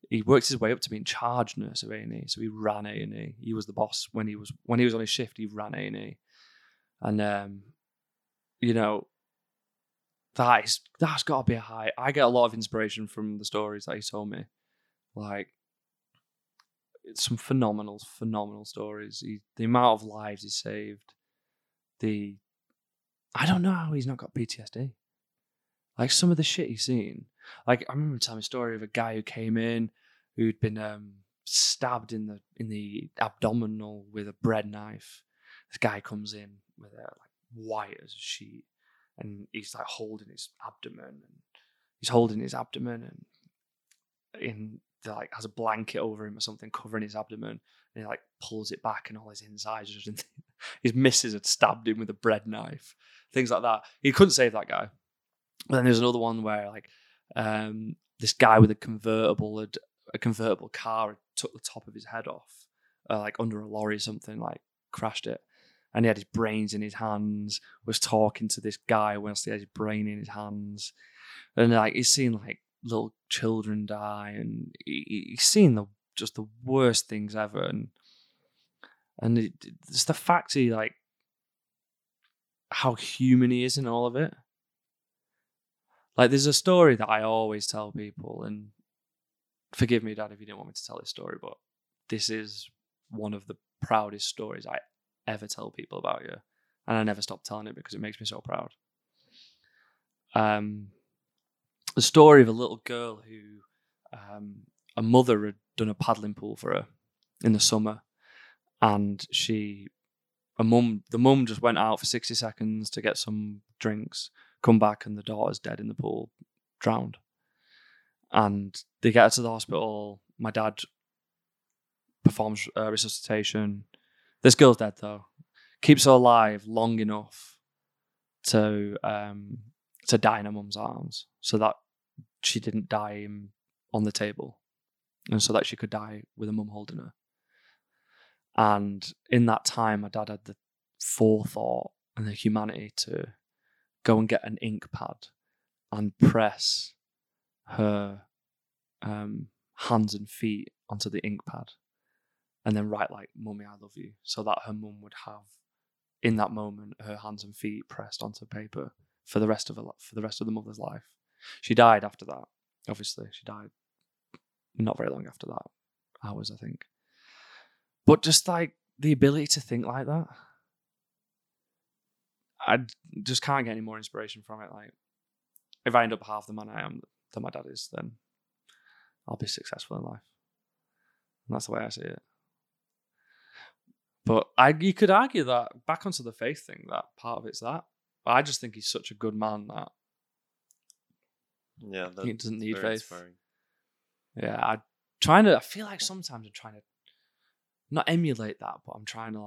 he worked his way up to being charge nurse of A&E. So he ran A&E. He was the boss when he was on his shift. He ran A&E, and you know, that's got to be a high. I get a lot of inspiration from the stories that he told me, like it's some phenomenal stories. The amount of lives he saved, I don't know how he's not got PTSD. Like some of the shit he's seen. Like I remember telling a story of a guy who came in who'd been stabbed in the abdominal with a bread knife. This guy comes in with a like white as a sheet, and he's like holding his abdomen and in like has a blanket over him or something covering his abdomen, and he like pulls it back and all his insides are just his missus had stabbed him with a bread knife, things like that. He couldn't save that guy. And then there's another one where like this guy with a convertible car took the top of his head off like under a lorry or something, like crashed it, and he had his brains in his hands, was talking to this guy whilst he had his brain in his hands, and like he's seen like little children die, and he's seen the worst things ever, and it's the fact he like how human he is in all of it. Like there's a story that I always tell people, and forgive me, Dad, if you didn't want me to tell this story, but this is one of the proudest stories I ever tell people about you, and I never stop telling it because it makes me so proud. The story of a little girl who a mother had done a paddling pool for her in the summer, and the mum just went out for 60 seconds to get some drinks, come back, and the daughter's dead in the pool, drowned. And they get her to the hospital. My dad performs resuscitation. This girl's dead though. Keeps her alive long enough to die in her mum's arms, so that she didn't die on the table, and so that she could die with her mum holding her. And in that time, my dad had the forethought and the humanity to go and get an ink pad and press her hands and feet onto the ink pad, and then write like "Mummy, I love you," so that her mum would have, in that moment, her hands and feet pressed onto paper for the rest of the mother's life. She died after that. Obviously, she died not very long after that. Hours, I think. But just like the ability to think like that, I just can't get any more inspiration from it. Like, if I end up half the man I am that my dad is, then I'll be successful in life. And that's the way I see it. But you could argue that, back onto the faith thing, that part of it's that. But I just think he's such a good man that he doesn't need faith. Inspiring. Yeah, I feel like sometimes I'm trying to not emulate that, but I'm trying to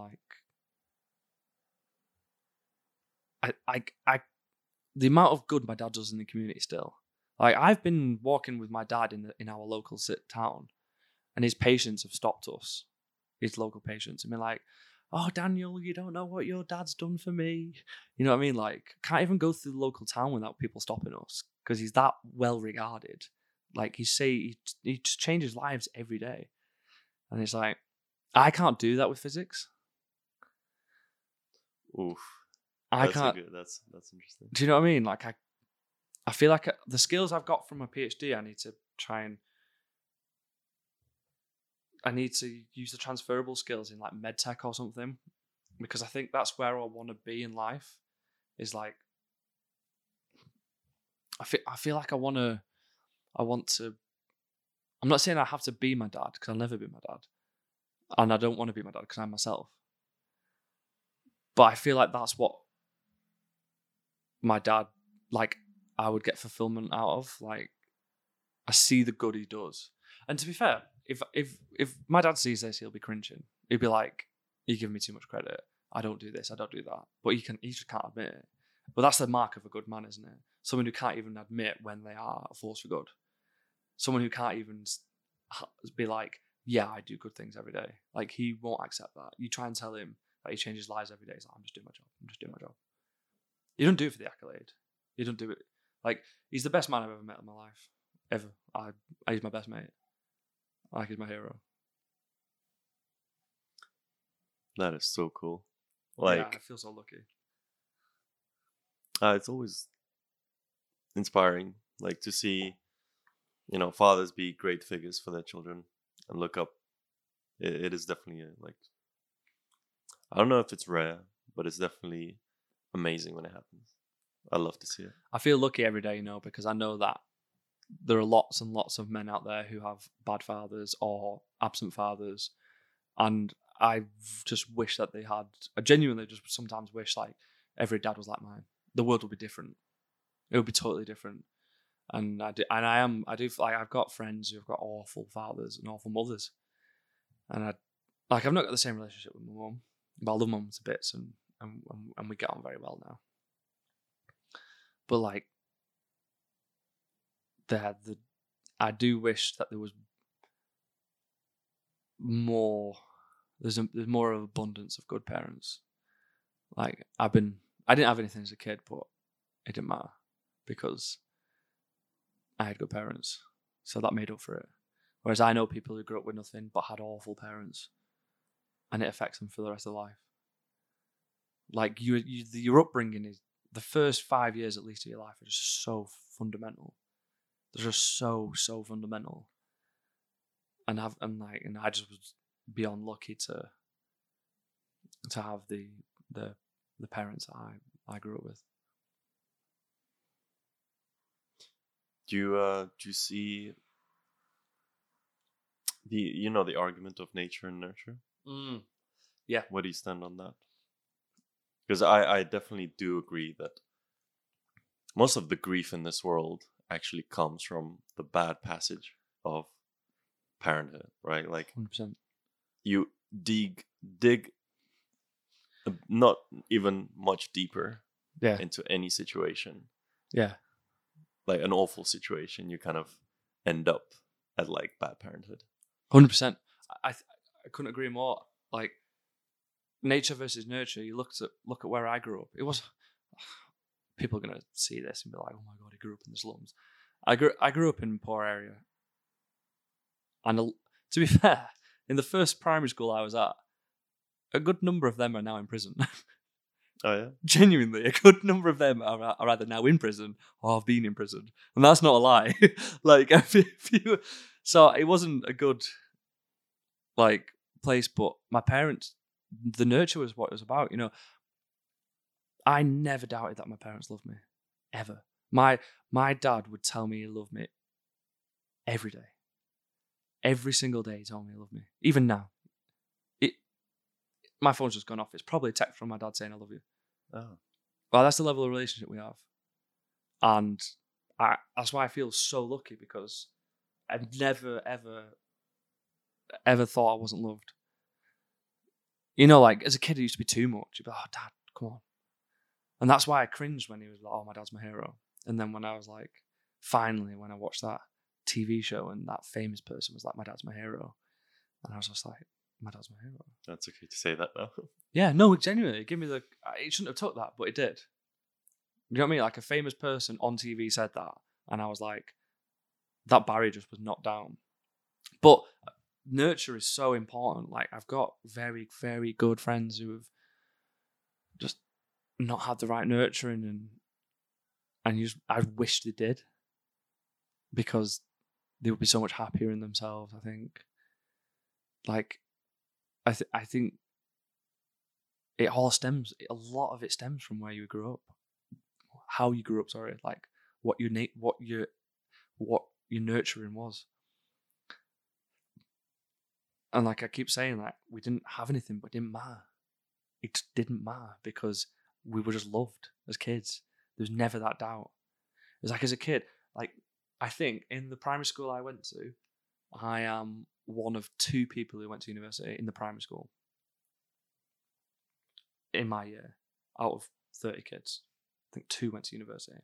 like, the amount of good my dad does in the community still. Like, I've been walking with my dad in our local town, and his patients have stopped us, his local patients, and been like, "Oh, Daniel, you don't know what your dad's done for me." You know what I mean? Like, can't even go through the local town without people stopping us because he's that well regarded. Like, he just changes lives every day, and it's like, I can't do that with physics. Oof. I can't. That's interesting. Do you know what I mean? Like, I feel like the skills I've got from my PhD, I need to use the transferable skills in like medtech or something, because I think that's where I want to be in life. Is like, I feel like I want to. I'm not saying I have to be my dad, because I'll never be my dad. And I don't want to be my dad because I'm myself. But I feel like that's what my dad, like, I would get fulfillment out of. Like, I see the good he does. And to be fair, if my dad sees this, he'll be cringing. He'll be like, "You're giving me too much credit. I don't do this. I don't do that." But he just can't admit it. But that's the mark of a good man, isn't it? Someone who can't even admit when they are a force for good. Someone who can't even be like, "Yeah, I do good things every day." Like, he won't accept that. You try and tell him that he changes lives every day. He's like, "I'm just doing my job. I'm just doing my job." You don't do it for the accolade. You don't do it. Like, he's the best man I've ever met in my life. Ever. He's my best mate. Like, he's my hero. That is so cool. Like, yeah, I feel so lucky. It's always inspiring, like, to see, you know, fathers be great figures for their children. And look up, it is definitely like, I don't know if it's rare, but it's definitely amazing when it happens. I love to see it. I feel lucky every day, you know, because I know that there are lots and lots of men out there who have bad fathers or absent fathers, and I just wish that they had. I genuinely just sometimes wish like every dad was like mine. The world would be different. It would be totally different. And I do like, I've got friends who've got awful fathers and awful mothers, and I've not got the same relationship with my mum, but I love my mum to bits, and we get on very well now. But like, I do wish that there was more. There's more of abundance of good parents. Like, I didn't have anything as a kid, but it didn't matter because I had good parents, so that made up for it. Whereas I know people who grew up with nothing but had awful parents, and it affects them for the rest of life. Like, your upbringing is, the first 5 years at least of your life are just so fundamental. They're just so fundamental. And I just was beyond lucky to have the parents I grew up with. Do you see the argument of nature and nurture? Mm. Yeah. Where do you stand on that? Because I definitely do agree that most of the grief in this world actually comes from the bad passage of parenthood, right? Like, 100%. You dig not even much deeper into any situation. Yeah. Like an awful situation, you kind of end up at like bad parenthood. 100%. I couldn't agree more. Like, nature versus nurture. You look at where I grew up. It was, people are gonna see this and be like, "Oh my god, he grew up in the slums." I grew up in a poor area, and to be fair, in the first primary school I was at, a good number of them are now in prison. Oh yeah, genuinely, a good number of them are either now in prison or have been in prison, and that's not a lie. Like, if you, so it wasn't a good like place, but my parents, the nurture was what it was about. You know, I never doubted that my parents loved me, ever. My dad would tell me he loved me every day, every single day. He told me he loved me, even now. My phone's just gone off. It's probably a text from my dad saying, I love you. Oh. Well, that's the level of relationship we have. And that's why I feel so lucky, because I've never, ever thought I wasn't loved. You know, like, as a kid, it used to be too much. You'd be like, oh, Dad, come on. And that's why I cringed when he was like, oh, my dad's my hero. And then when I was like, finally, when I watched that TV show and that famous person was like, my dad's my hero. And I was just like, my dad's my hero. That's okay to say that now. Yeah, no, genuinely. Give me the. It shouldn't have took that, but it did. You know what I mean? Like, a famous person on TV said that, and I was like, that barrier just was knocked down. But nurture is so important. Like, I've got very, very good friends who have just not had the right nurturing, and I wish they did, because they would be so much happier in themselves, I think. Like, I think a lot of it stems from where you grew up, how you grew up, sorry, like what your nurturing was. And like I keep saying, like, we didn't have anything, but it didn't matter. It didn't matter, because we were just loved as kids. There's never that doubt. It's like, as a kid, like, I think in the primary school I went to, I am one of two people who went to university in the primary school in my year, out of 30 kids. I think two went to university.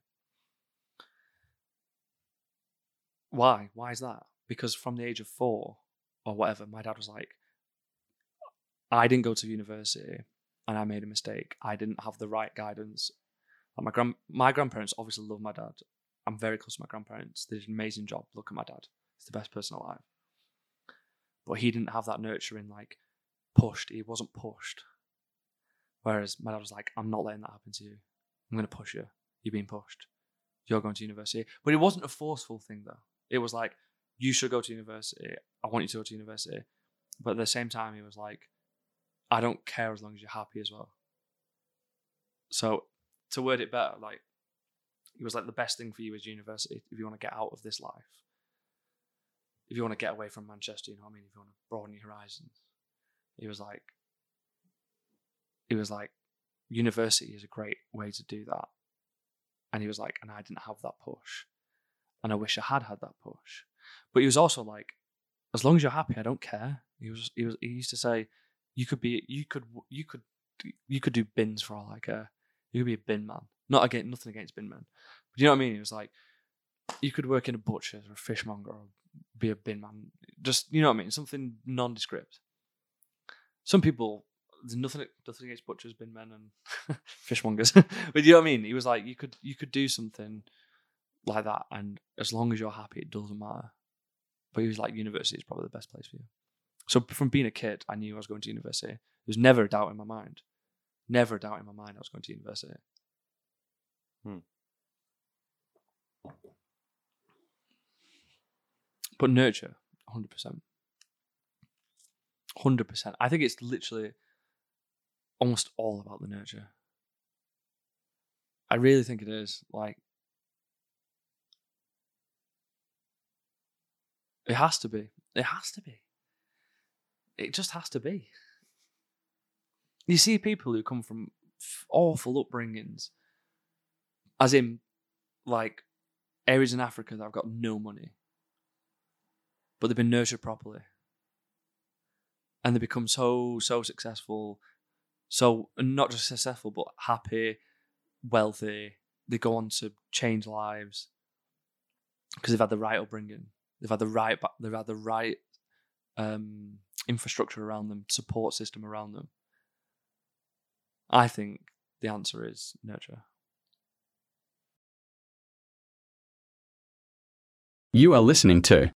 Why? Why is that? Because from the age of 4 or whatever, my dad was like, I didn't go to university and I made a mistake. I didn't have the right guidance. Like, my grandparents obviously love my dad. I'm very close to my grandparents. They did an amazing job. Look at my dad. He's the best person alive. But he didn't have that nurturing, like, pushed. He wasn't pushed. Whereas my dad was like, I'm not letting that happen to you. I'm going to push you. You're being pushed. You're going to university. But it wasn't a forceful thing, though. It was like, you should go to university. I want you to go to university. But at the same time, he was like, I don't care as long as you're happy as well. So, to word it better, like, he was like, the best thing for you is university if you want to get out of this life. If you want to get away from Manchester, you know what I mean? If you want to broaden your horizons. He was like, university is a great way to do that. And he was like, and I didn't have that push. And I wish I had had that push. But he was also like, as long as you're happy, I don't care. He used to say, you could do bins for all I care. You could be a bin man. Nothing against bin men. But you know what I mean? He was like, you could work in a butcher's or a fishmonger or be a bin man. Just, you know what I mean? Something nondescript. Some people, there's nothing against butchers, bin men and fishmongers. But you know what I mean? He was like, you could do something like that, and as long as you're happy, it doesn't matter. But he was like, university is probably the best place for you. So from being a kid, I knew I was going to university. There was never a doubt in my mind. Never a doubt in my mind I was going to university. But nurture, 100%. 100%. I think it's literally almost all about the nurture. I really think it is. Like, it has to be. It has to be. It just has to be. You see people who come from awful upbringings, as in, like, areas in Africa that have got no money. But they've been nurtured properly. And they become so, so successful. So, not just successful, but happy, wealthy. They go on to change lives because they've had the right upbringing. They've had the right infrastructure around them, support system around them. I think the answer is nurture. You are listening to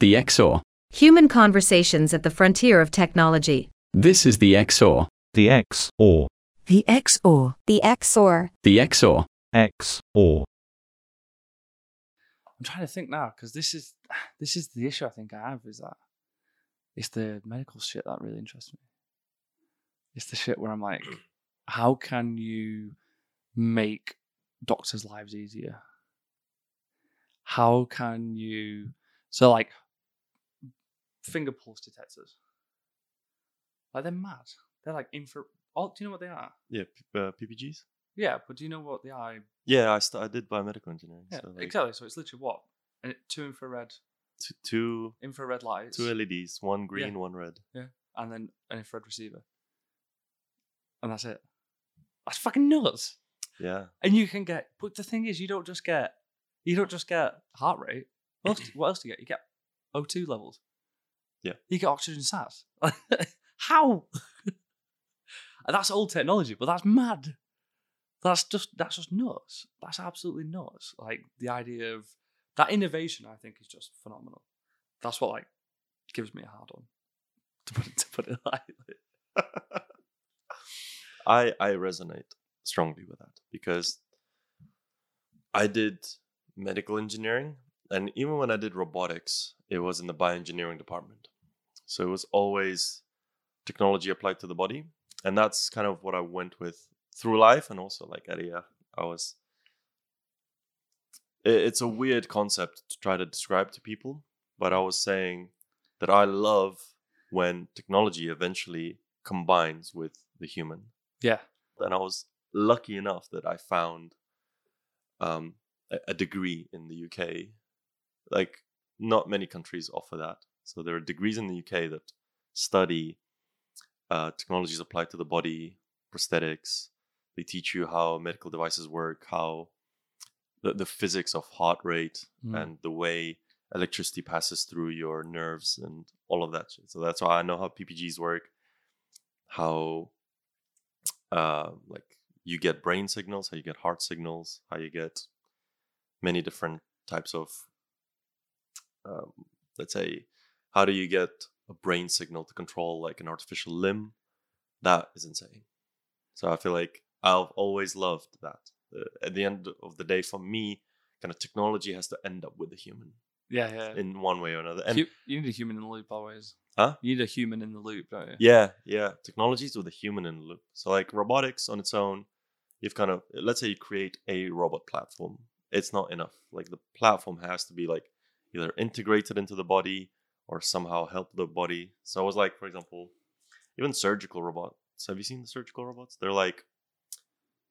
The X-OR. Human Conversations at the Frontier of Technology. This is The X-OR. The X-OR. The X-OR. The X-OR. The X-OR. X-OR. I'm trying to think now, because this is the issue I think I have, is that it's the medical shit that really interests me. It's the shit where I'm like, how can you make doctors' lives easier? How can you... So, like, finger pulse detectors. Like, they're mad. They're like infrared... Oh, do you know what they are? Yeah, PPGs. Yeah, but do you know what they are? Yeah, I did biomedical engineering. Yeah, so like, exactly. So it's literally what? Two infrared lights. Two LEDs, one green, one red. Yeah, and then an infrared receiver. And that's it. That's fucking nuts. Yeah. And you can get... But the thing is, you don't just get heart rate. What else do you get? You get O2 levels. Yeah. You get oxygen sats. How? That's old technology, but that's mad. That's just nuts. That's absolutely nuts. Like, the idea of that innovation, I think, is just phenomenal. That's what, like, gives me a hard on, to put it lightly. I resonate strongly with that, because I did medical engineering, and even when I did robotics, it was in the bioengineering department. So it was always technology applied to the body. And that's kind of what I went with through life, and also like at EF, it's a weird concept to try to describe to people, but I was saying that I love when technology eventually combines with the human. Yeah. And I was lucky enough that I found a degree in the UK. Like, not many countries offer that. So there are degrees in the UK that study technologies applied to the body, prosthetics. They teach you how medical devices work, how the physics of heart rate and the way electricity passes through your nerves and all of that shit. So that's why I know how PPGs work, how like you get brain signals, how you get heart signals, how you get many different types of, let's say, how do you get a brain signal to control like an artificial limb? That is insane. So I feel like I've always loved that. At the end of the day, for me, kind of technology has to end up with the human. Yeah, yeah. In one way or another. And you need a human in the loop always. Huh? You need a human in the loop, don't you? Yeah, yeah. Technologies with a human in the loop. So like robotics on its own, you've kind of, let's say you create a robot platform. It's not enough. Like, the platform has to be like either integrated into the body or somehow help the body. So I was like, for example, even surgical robots. Have you seen the surgical robots? They're like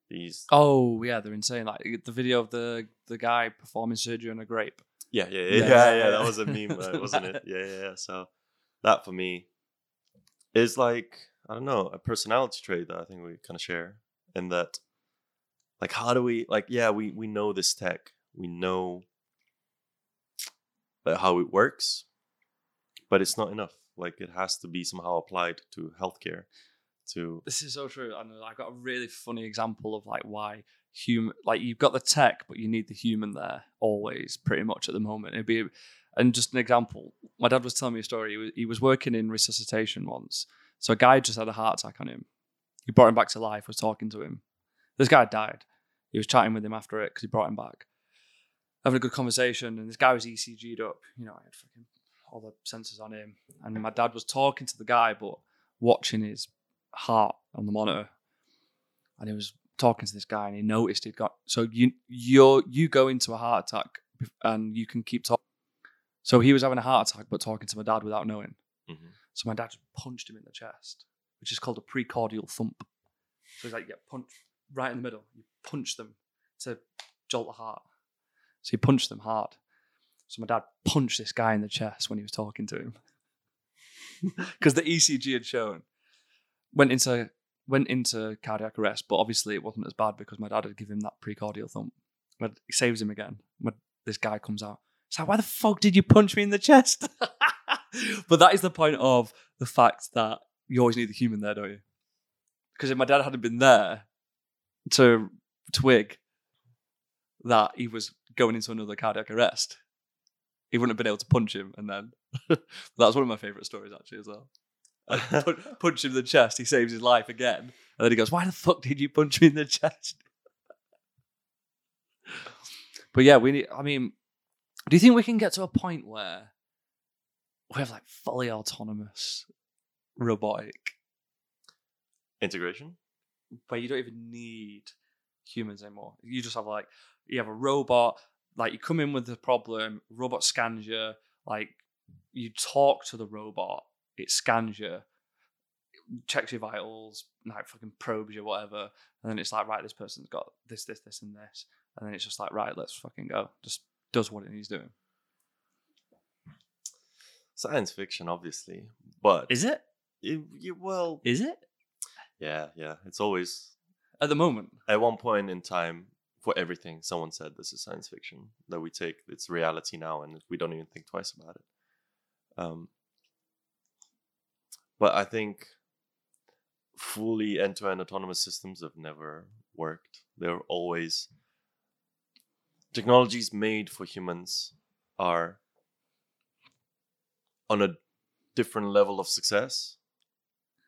these... Oh, yeah, they're insane. Like the video of the guy performing surgery on a grape. Yeah. That was a meme, wasn't it? Yeah. So that for me is like, I don't know, a personality trait that I think we kind of share. And that, like, how do we... Like, yeah, we know this tech. We know how it works. But it's not enough. Like, it has to be somehow applied to healthcare. This is so true. And I got a really funny example of like why human, like, you've got the tech, but you need the human there always, pretty much at the moment. And just an example, my dad was telling me a story. He was working in resuscitation once. So a guy just had a heart attack on him. He brought him back to life. Was talking to him. This guy died. He was chatting with him after it because he brought him back, having a good conversation. And this guy was ECG'd up. You know, I had fucking all the sensors on him, and my dad was talking to the guy but watching his heart on the monitor, and he was talking to this guy, and he noticed he'd got... So you go into a heart attack and you can keep talking. So he was having a heart attack but talking to my dad without knowing. Mm-hmm. So my dad just punched him in the chest, which is called a precordial thump. So he's like, yeah, punch right in the middle. You punch them to jolt the heart. So he punched them hard. So my dad punched this guy in the chest when he was talking to him, because the ECG had shown went into cardiac arrest, but obviously it wasn't as bad because my dad had given him that precordial thump. But he saves him again. When this guy comes out, it's like, why the fuck did you punch me in the chest? But that is the point of the fact that you always need the human there, don't you? Because if my dad hadn't been there to twig that he was going into another cardiac arrest, he wouldn't have been able to punch him. And then that's one of my favourite stories, actually, as well. I punch him in the chest. He saves his life again. And then he goes, why the fuck did you punch me in the chest? But yeah, we need, I mean, do you think we can get to a point where we have like fully autonomous robotic integration? Where you don't even need humans anymore. You just have like, you have a robot, like you come in with the problem, robot scans you, like you talk to the robot, it scans you, it checks your vitals, like fucking probes you, whatever. And then it's like, right, this person's got this, this, this, and this. And then it's just like, right, let's fucking go. Just does what it needs doing. Science fiction, obviously, but is it? Well, is it? Yeah, yeah. It's always at the moment. At one point in time, for everything, someone said this is science fiction. That we take it's reality now, and we don't even think twice about it. But I think fully end-to-end autonomous systems have never worked. They're always technologies made for humans are on a different level of success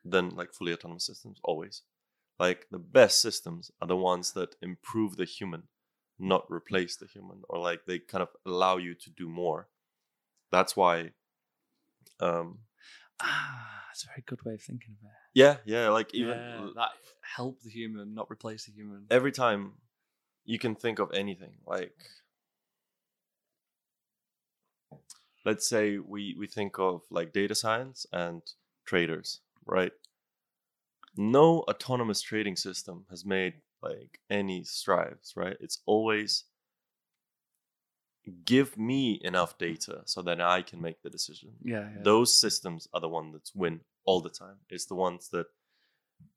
than like fully autonomous systems, always. Like the best systems are the ones that improve the human, not replace the human, or like they kind of allow you to do more. That's why. That's a very good way of thinking of it. Yeah, yeah. Like even that help the human, not replace the human. Every time you can think of anything, like let's say we think of like data science and traders, right? No autonomous trading system has made like any strides, right? It's always give me enough data so that I can make the decision. Yeah, yeah. Those systems are the one that win all the time. It's the ones that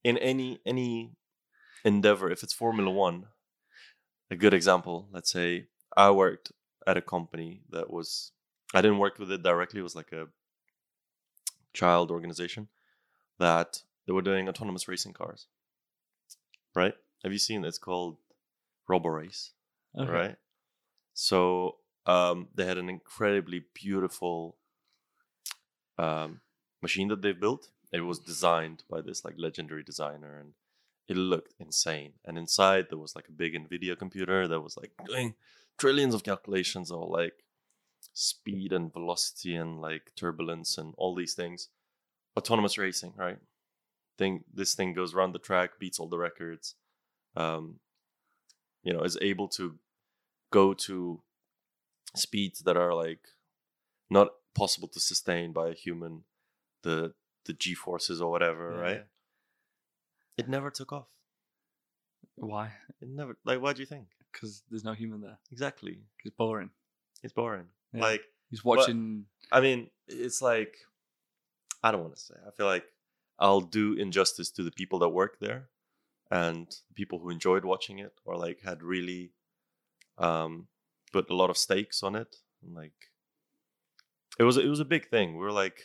in any endeavor, if it's Formula One, a good example, let's say I worked at a company that was, I didn't work with it directly. It was like a child organization that they were doing autonomous racing cars, right? Have you seen it? It's called Roborace, okay. Right? So they had an incredibly beautiful machine that they built. It was designed by this like legendary designer, and it looked insane. And inside there was like a big NVIDIA computer that was like doing trillions of calculations of like speed and velocity and like turbulence and all these things. Autonomous racing, right? This thing goes around the track, beats all the records, is able to go to speeds that are like not possible to sustain by a human, the G-forces or whatever, yeah, right? It never took off. Why? It never, like, why do you think? Because there's no human there. Exactly. It's boring. It's boring. Yeah. Like he's watching. But, I mean, it's like, I don't want to say. I feel like I'll do injustice to the people that work there and the people who enjoyed watching it or like had really put a lot of stakes on it. And like it was a big thing. We were like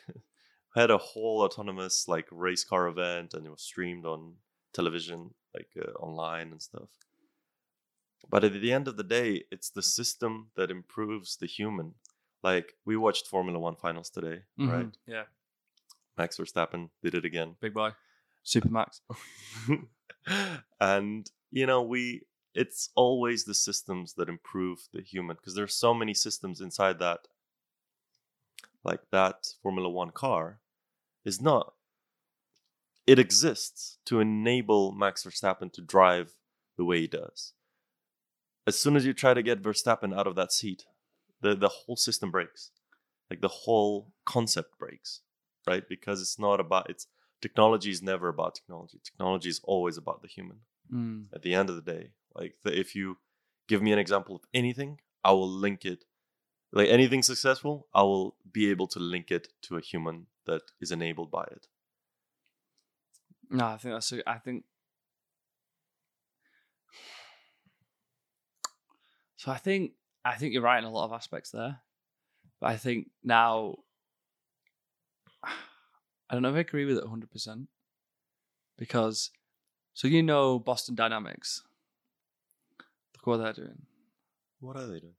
had a whole autonomous like race car event and it was streamed on television, like online and stuff. But at the end of the day, it's the system that improves the human. Like we watched Formula One finals today, mm-hmm. Right? Yeah. Max Verstappen did it again. Big boy. Super Max. And, it's always the systems that improve the human because there's so many systems inside that. Like that Formula One car is not. It exists to enable Max Verstappen to drive the way he does. As soon as you try to get Verstappen out of that seat, the whole system breaks. Like the whole concept breaks. Right? Because it's not about technology is never about technology. Technology is always about the human. Mm. At the end of the day, like if you give me an example of anything, I will link it. Like anything successful, I will be able to link it to a human that is enabled by it. No, I think that's. I think you're right in a lot of aspects there, but I think now. I don't know if I agree with it 100% because, Boston Dynamics. Look what they're doing. What are they doing?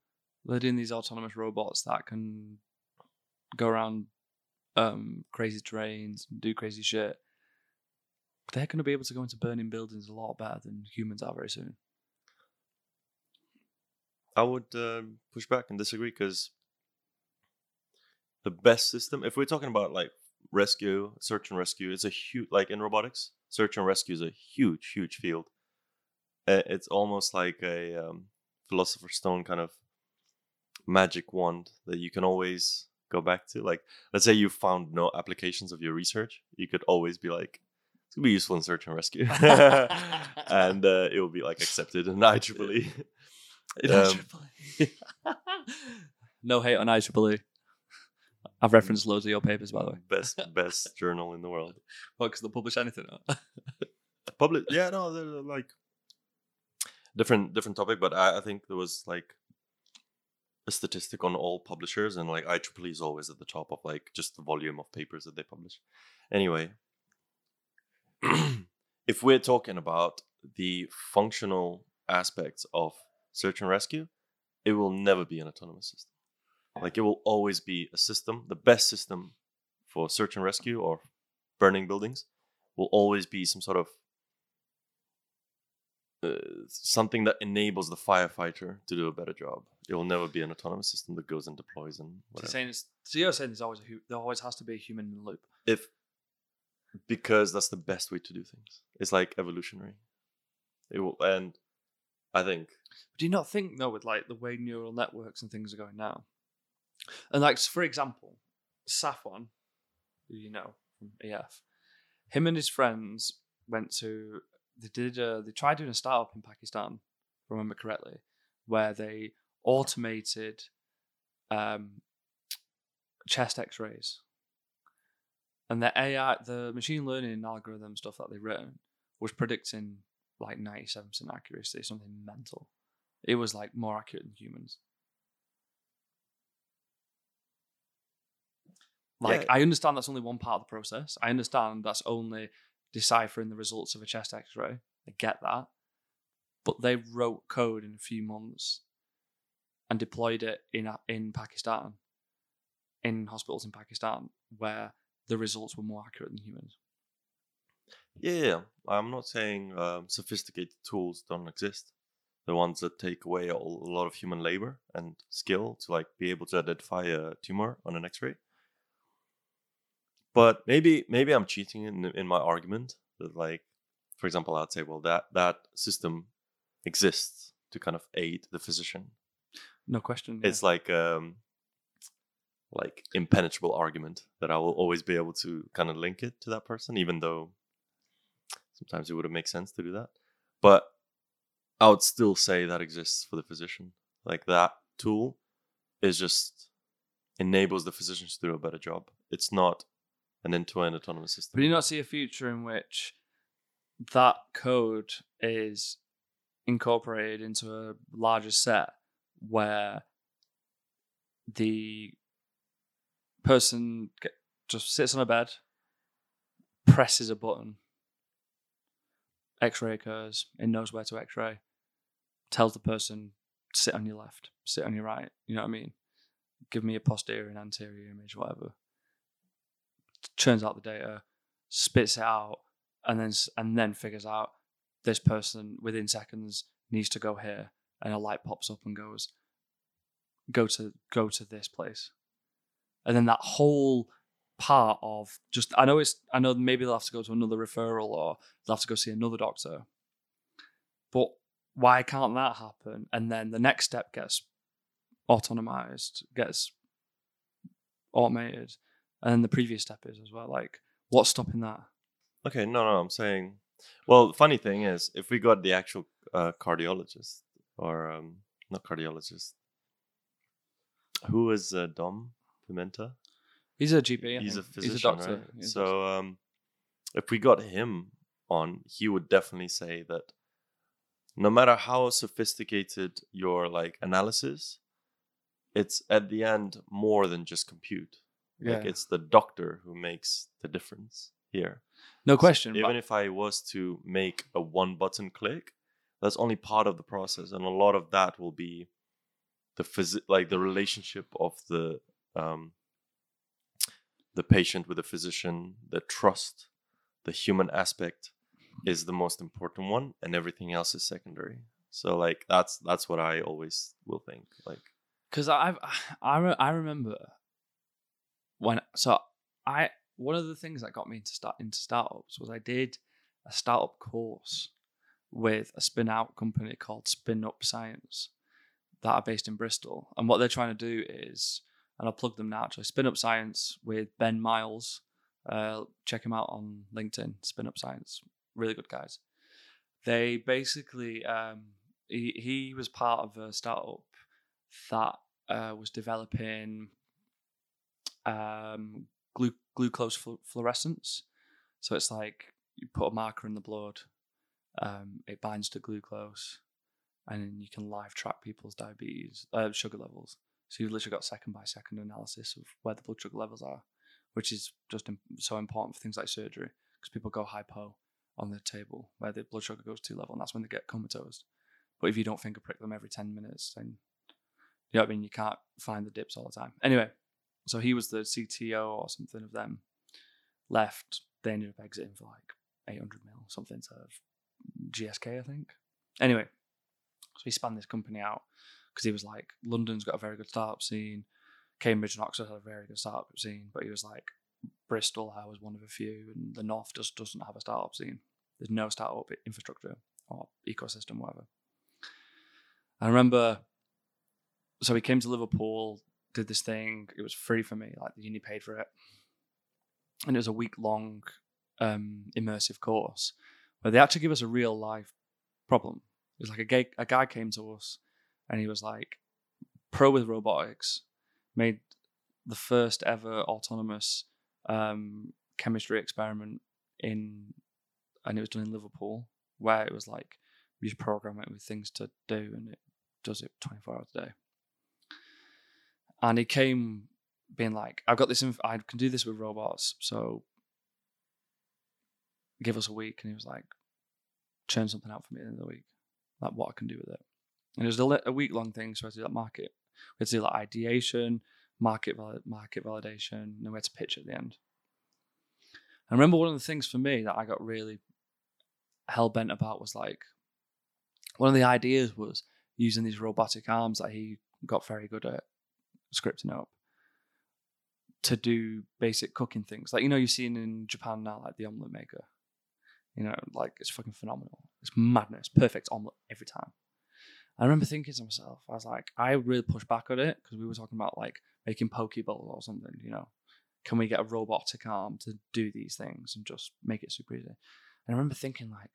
They're doing these autonomous robots that can go around crazy terrains and do crazy shit, they're going to be able to go into burning buildings a lot better than humans are very soon. I would push back and disagree, because the best system, if we're talking about like rescue, search and rescue, it's a huge, like in robotics, search and rescue is a huge, huge field. It's almost like a Philosopher's Stone kind of magic wand that you can always go back to. Like, let's say you found no applications of your research, you could always be like, it's going to be useful in search and rescue. And it will be like accepted in IEEE. No hate on IEEE. I've referenced loads of your papers, by the way. Best journal in the world. Well, because they'll publish anything. Publish? Yeah, no, they're like different topic, but I think there was like a statistic on all publishers, and like IEEE is always at the top of like just the volume of papers that they publish. Anyway, if we're talking about the functional aspects of search and rescue, it will never be an autonomous system. Like, it will always be a system. The best system for search and rescue or burning buildings will always be some sort of something that enables the firefighter to do a better job. It will never be an autonomous system that goes and deploys and whatever. So you're saying there always has to be a human in the loop? Because that's the best way to do things. It's like evolutionary. It will, and I think... Do you not think, though, with like the way neural networks and things are going now? And like, for example, Safwan, who you know from EF, him and his friends they tried doing a startup in Pakistan, if I remember correctly, where they automated chest X-rays, and the AI, the machine learning algorithm stuff that they written was predicting like 97% accuracy, something mental. It was like more accurate than humans. Like, yeah. I understand that's only one part of the process. I understand that's only deciphering the results of a chest X-ray. I get that. But they wrote code in a few months and deployed it in Pakistan, in hospitals in Pakistan, where the results were more accurate than humans. Yeah, I'm not saying sophisticated tools don't exist. The ones that take away a lot of human labor and skill to like be able to identify a tumor on an X-ray. But maybe I'm cheating in my argument that, like, for example, I'd say, well, that system exists to kind of aid the physician. No question. Yeah. It's like impenetrable argument that I will always be able to kind of link it to that person, even though sometimes it would have made sense to do that. But I would still say that exists for the physician. Like, that tool is just enables the physicians to do a better job. It's not an end-to-end autonomous system. But you not see a future in which that code is incorporated into a larger set where the person just sits on a bed, presses a button, X-ray occurs, it knows where to X-ray, tells the person, sit on your left, sit on your right, you know what I mean? Give me a posterior and anterior image, whatever. Churns out the data, spits it out, and then figures out this person within seconds needs to go here, and a light pops up and goes, go to this place, and then that whole part of just I know maybe they'll have to go to another referral or they'll have to go see another doctor, but why can't that happen? And then the next step gets autonomized, gets automated. And then the previous step is as well, like, what's stopping that? Okay, no, I'm saying... Well, the funny thing is, if we got the actual cardiologist, or not cardiologist, who is Dom Pimenta? He's a GP, He's a physician, he's a doctor. Right? He's so if we got him on, he would definitely say that no matter how sophisticated your like analysis, it's at the end more than just compute. Like, yeah. It's the doctor who makes the difference here. No question. So even if I was to make a one-button click, that's only part of the process, and a lot of that will be the relationship of the the patient with the physician, the trust, the human aspect is the most important one, and everything else is secondary. So like that's what I always will think. Like, because I remember when one of the things that got me into startups was I did a startup course with a spin out company called Spin Up Science that are based in Bristol, and what they're trying to do is, and I'll plug them now actually, Spin Up Science with Ben Miles. Check him out on LinkedIn. Spin Up Science, really good guys. They basically he was part of a startup that was developing glucose fluorescence. So it's like you put a marker in the blood, it binds to glucose, and then you can live track people's diabetes sugar levels. So you've literally got second by second analysis of where the blood sugar levels are, which is just so important for things like surgery, because people go hypo on the table where the blood sugar goes to level, and that's when they get comatose. But if you don't finger prick them every 10 minutes, then you know what I mean, you can't find the dips all the time. Anyway, so he was the CTO or something of them, left. They ended up exiting for like 800 mil, something to GSK, I think. Anyway, so he spanned this company out because he was like, London's got a very good startup scene. Cambridge and Oxford had a very good startup scene, but he was like, Bristol, I was one of a few, and the North just doesn't have a startup scene. There's no startup infrastructure or ecosystem, whatever. I remember, so he came to Liverpool, did this thing. It was free for me, like the uni paid for it. And it was a week-long immersive course where they actually give us a real-life problem. It was like a guy came to us, and he was like, pro with robotics, made the first ever autonomous chemistry experiment and it was done in Liverpool, where it was like, you just program it with things to do and it does it 24 hours a day. And he came being like, I've got this, I can do this with robots, so give us a week. And he was like, churn something out for me at the end of the week, like what I can do with it. And it was a week long thing, so I had to do that market. We had to do like ideation, market validation, and we had to pitch at the end. I remember one of the things for me that I got really hell-bent about was like, one of the ideas was using these robotic arms that he got very good at scripting up to do basic cooking things. Like, you know, you've seen in Japan now, like the omelette maker. You know, like it's fucking phenomenal. It's madness. Perfect omelette every time. I remember thinking to myself, I was like, I really pushed back on it because we were talking about like making poke bowls or something, you know. Can we get a robotic arm to do these things and just make it super easy? And I remember thinking like,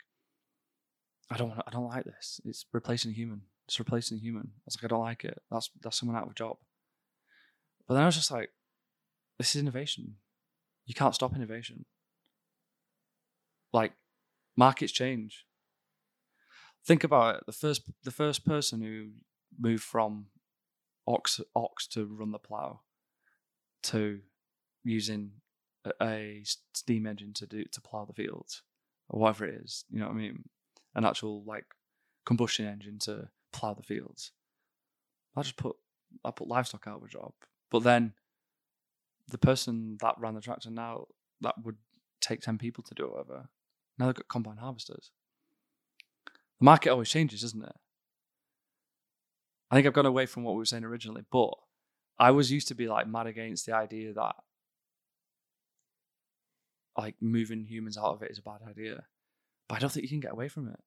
I don't like this. It's replacing a human. It's replacing a human. I was like, I don't like it. That's someone out of a job. But then I was just like, this is innovation. You can't stop innovation. Like, markets change. Think about it. The first person who moved from ox to run the plow to using a steam engine to plow the fields or whatever it is, you know what I mean? An actual like combustion engine to plow the fields. I put livestock out of a job. But then the person that ran the tractor now that would take 10 people to do it, whatever. Now they've got combine harvesters. The market always changes, doesn't it? I think I've gone away from what we were saying originally, but I was used to be like mad against the idea that like moving humans out of it is a bad idea. But I don't think you can get away from it.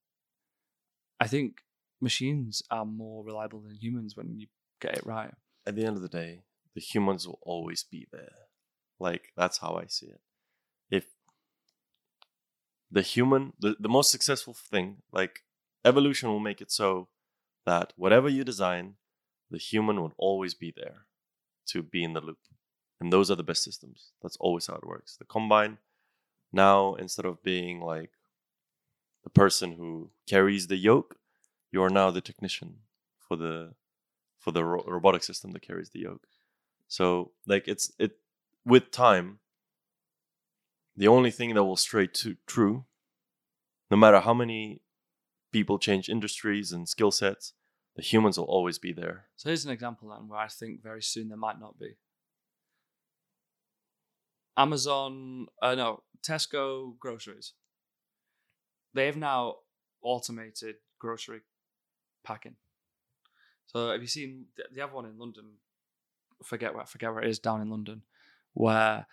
I think machines are more reliable than humans when you get it right. At the end of the day, the humans will always be there. Like, that's how I see it. If the human, the most successful thing, like evolution will make it so that whatever you design, the human would always be there to be in the loop. And those are the best systems. That's always how it works. The combine, now instead of being like the person who carries the yoke, you are now the technician for the robotic system that carries the yoke. So like it with time, the only thing that will stay true, no matter how many people change industries and skill sets, the humans will always be there. So here's an example then where I think very soon there might not be. Amazon, no, Tesco groceries. They have now automated grocery packing. So have you seen, they have one in London, forget where it is, down in London, where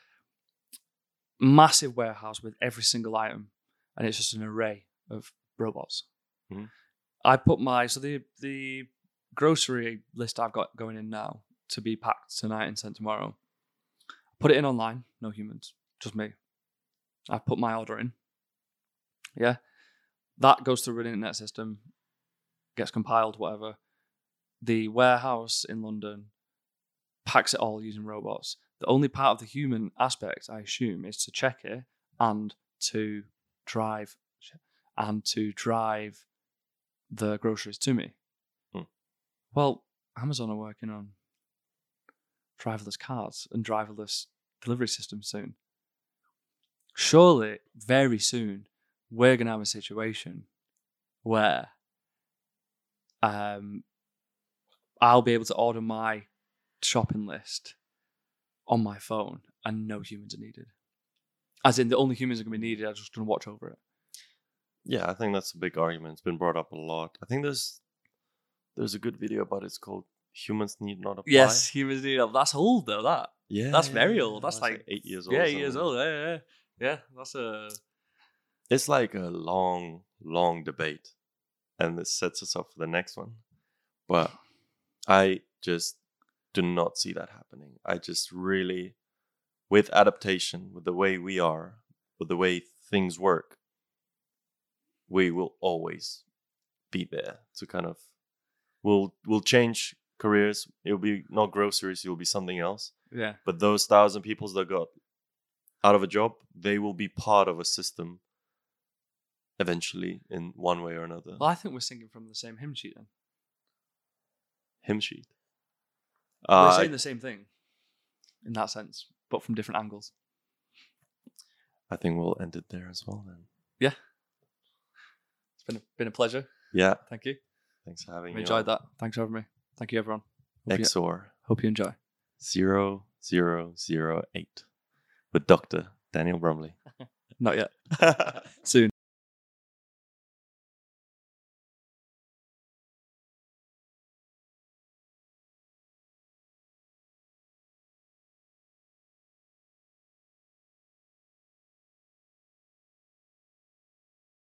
massive warehouse with every single item, and it's just an array of robots. Mm-hmm. I put my, so the grocery list I've got going in now to be packed tonight and sent tomorrow, put it in online, no humans, just me. I put my order in. Yeah. That goes through an internet system, gets compiled, whatever. The warehouse in London packs it all using robots. The only part of the human aspect, I assume, is to check it and to drive the groceries to me. Hmm. Well, Amazon are working on driverless cars and driverless delivery systems soon. Surely, very soon, we're going to have a situation where I'll be able to order my shopping list on my phone and no humans are needed. As in, the only humans are going to be needed are just going to watch over it. Yeah, I think that's a big argument. It's been brought up a lot. I think there's a good video about it. It's called Humans Need Not Apply. Yes, Humans Need Not Apply. That's old, though, that. Yeah. That's very old. That's like 8 years old. Yeah, 8 years old. Yeah. Yeah, that's a... It's like a long, long debate. And this sets us up for the next one. But I just do not see that happening. I just really, with adaptation, with the way we are, with the way things work, we will always be there to kind of, we'll change careers. It'll be not groceries, it'll be something else. Yeah. But those 1,000 people that got out of a job, they will be part of a system eventually in one way or another. Well, I think we're singing from the same hymn sheet then. Hymn sheet? We're saying the same thing in that sense, but from different angles. I think we'll end it there as well then. Yeah. It's been a pleasure. Yeah. Thank you. Thanks for having me. Enjoyed that. Thanks for having me. Thank you, everyone. X-OR. Hope you enjoy. 0008 with Dr. Daniel Bromley. Not yet. Soon.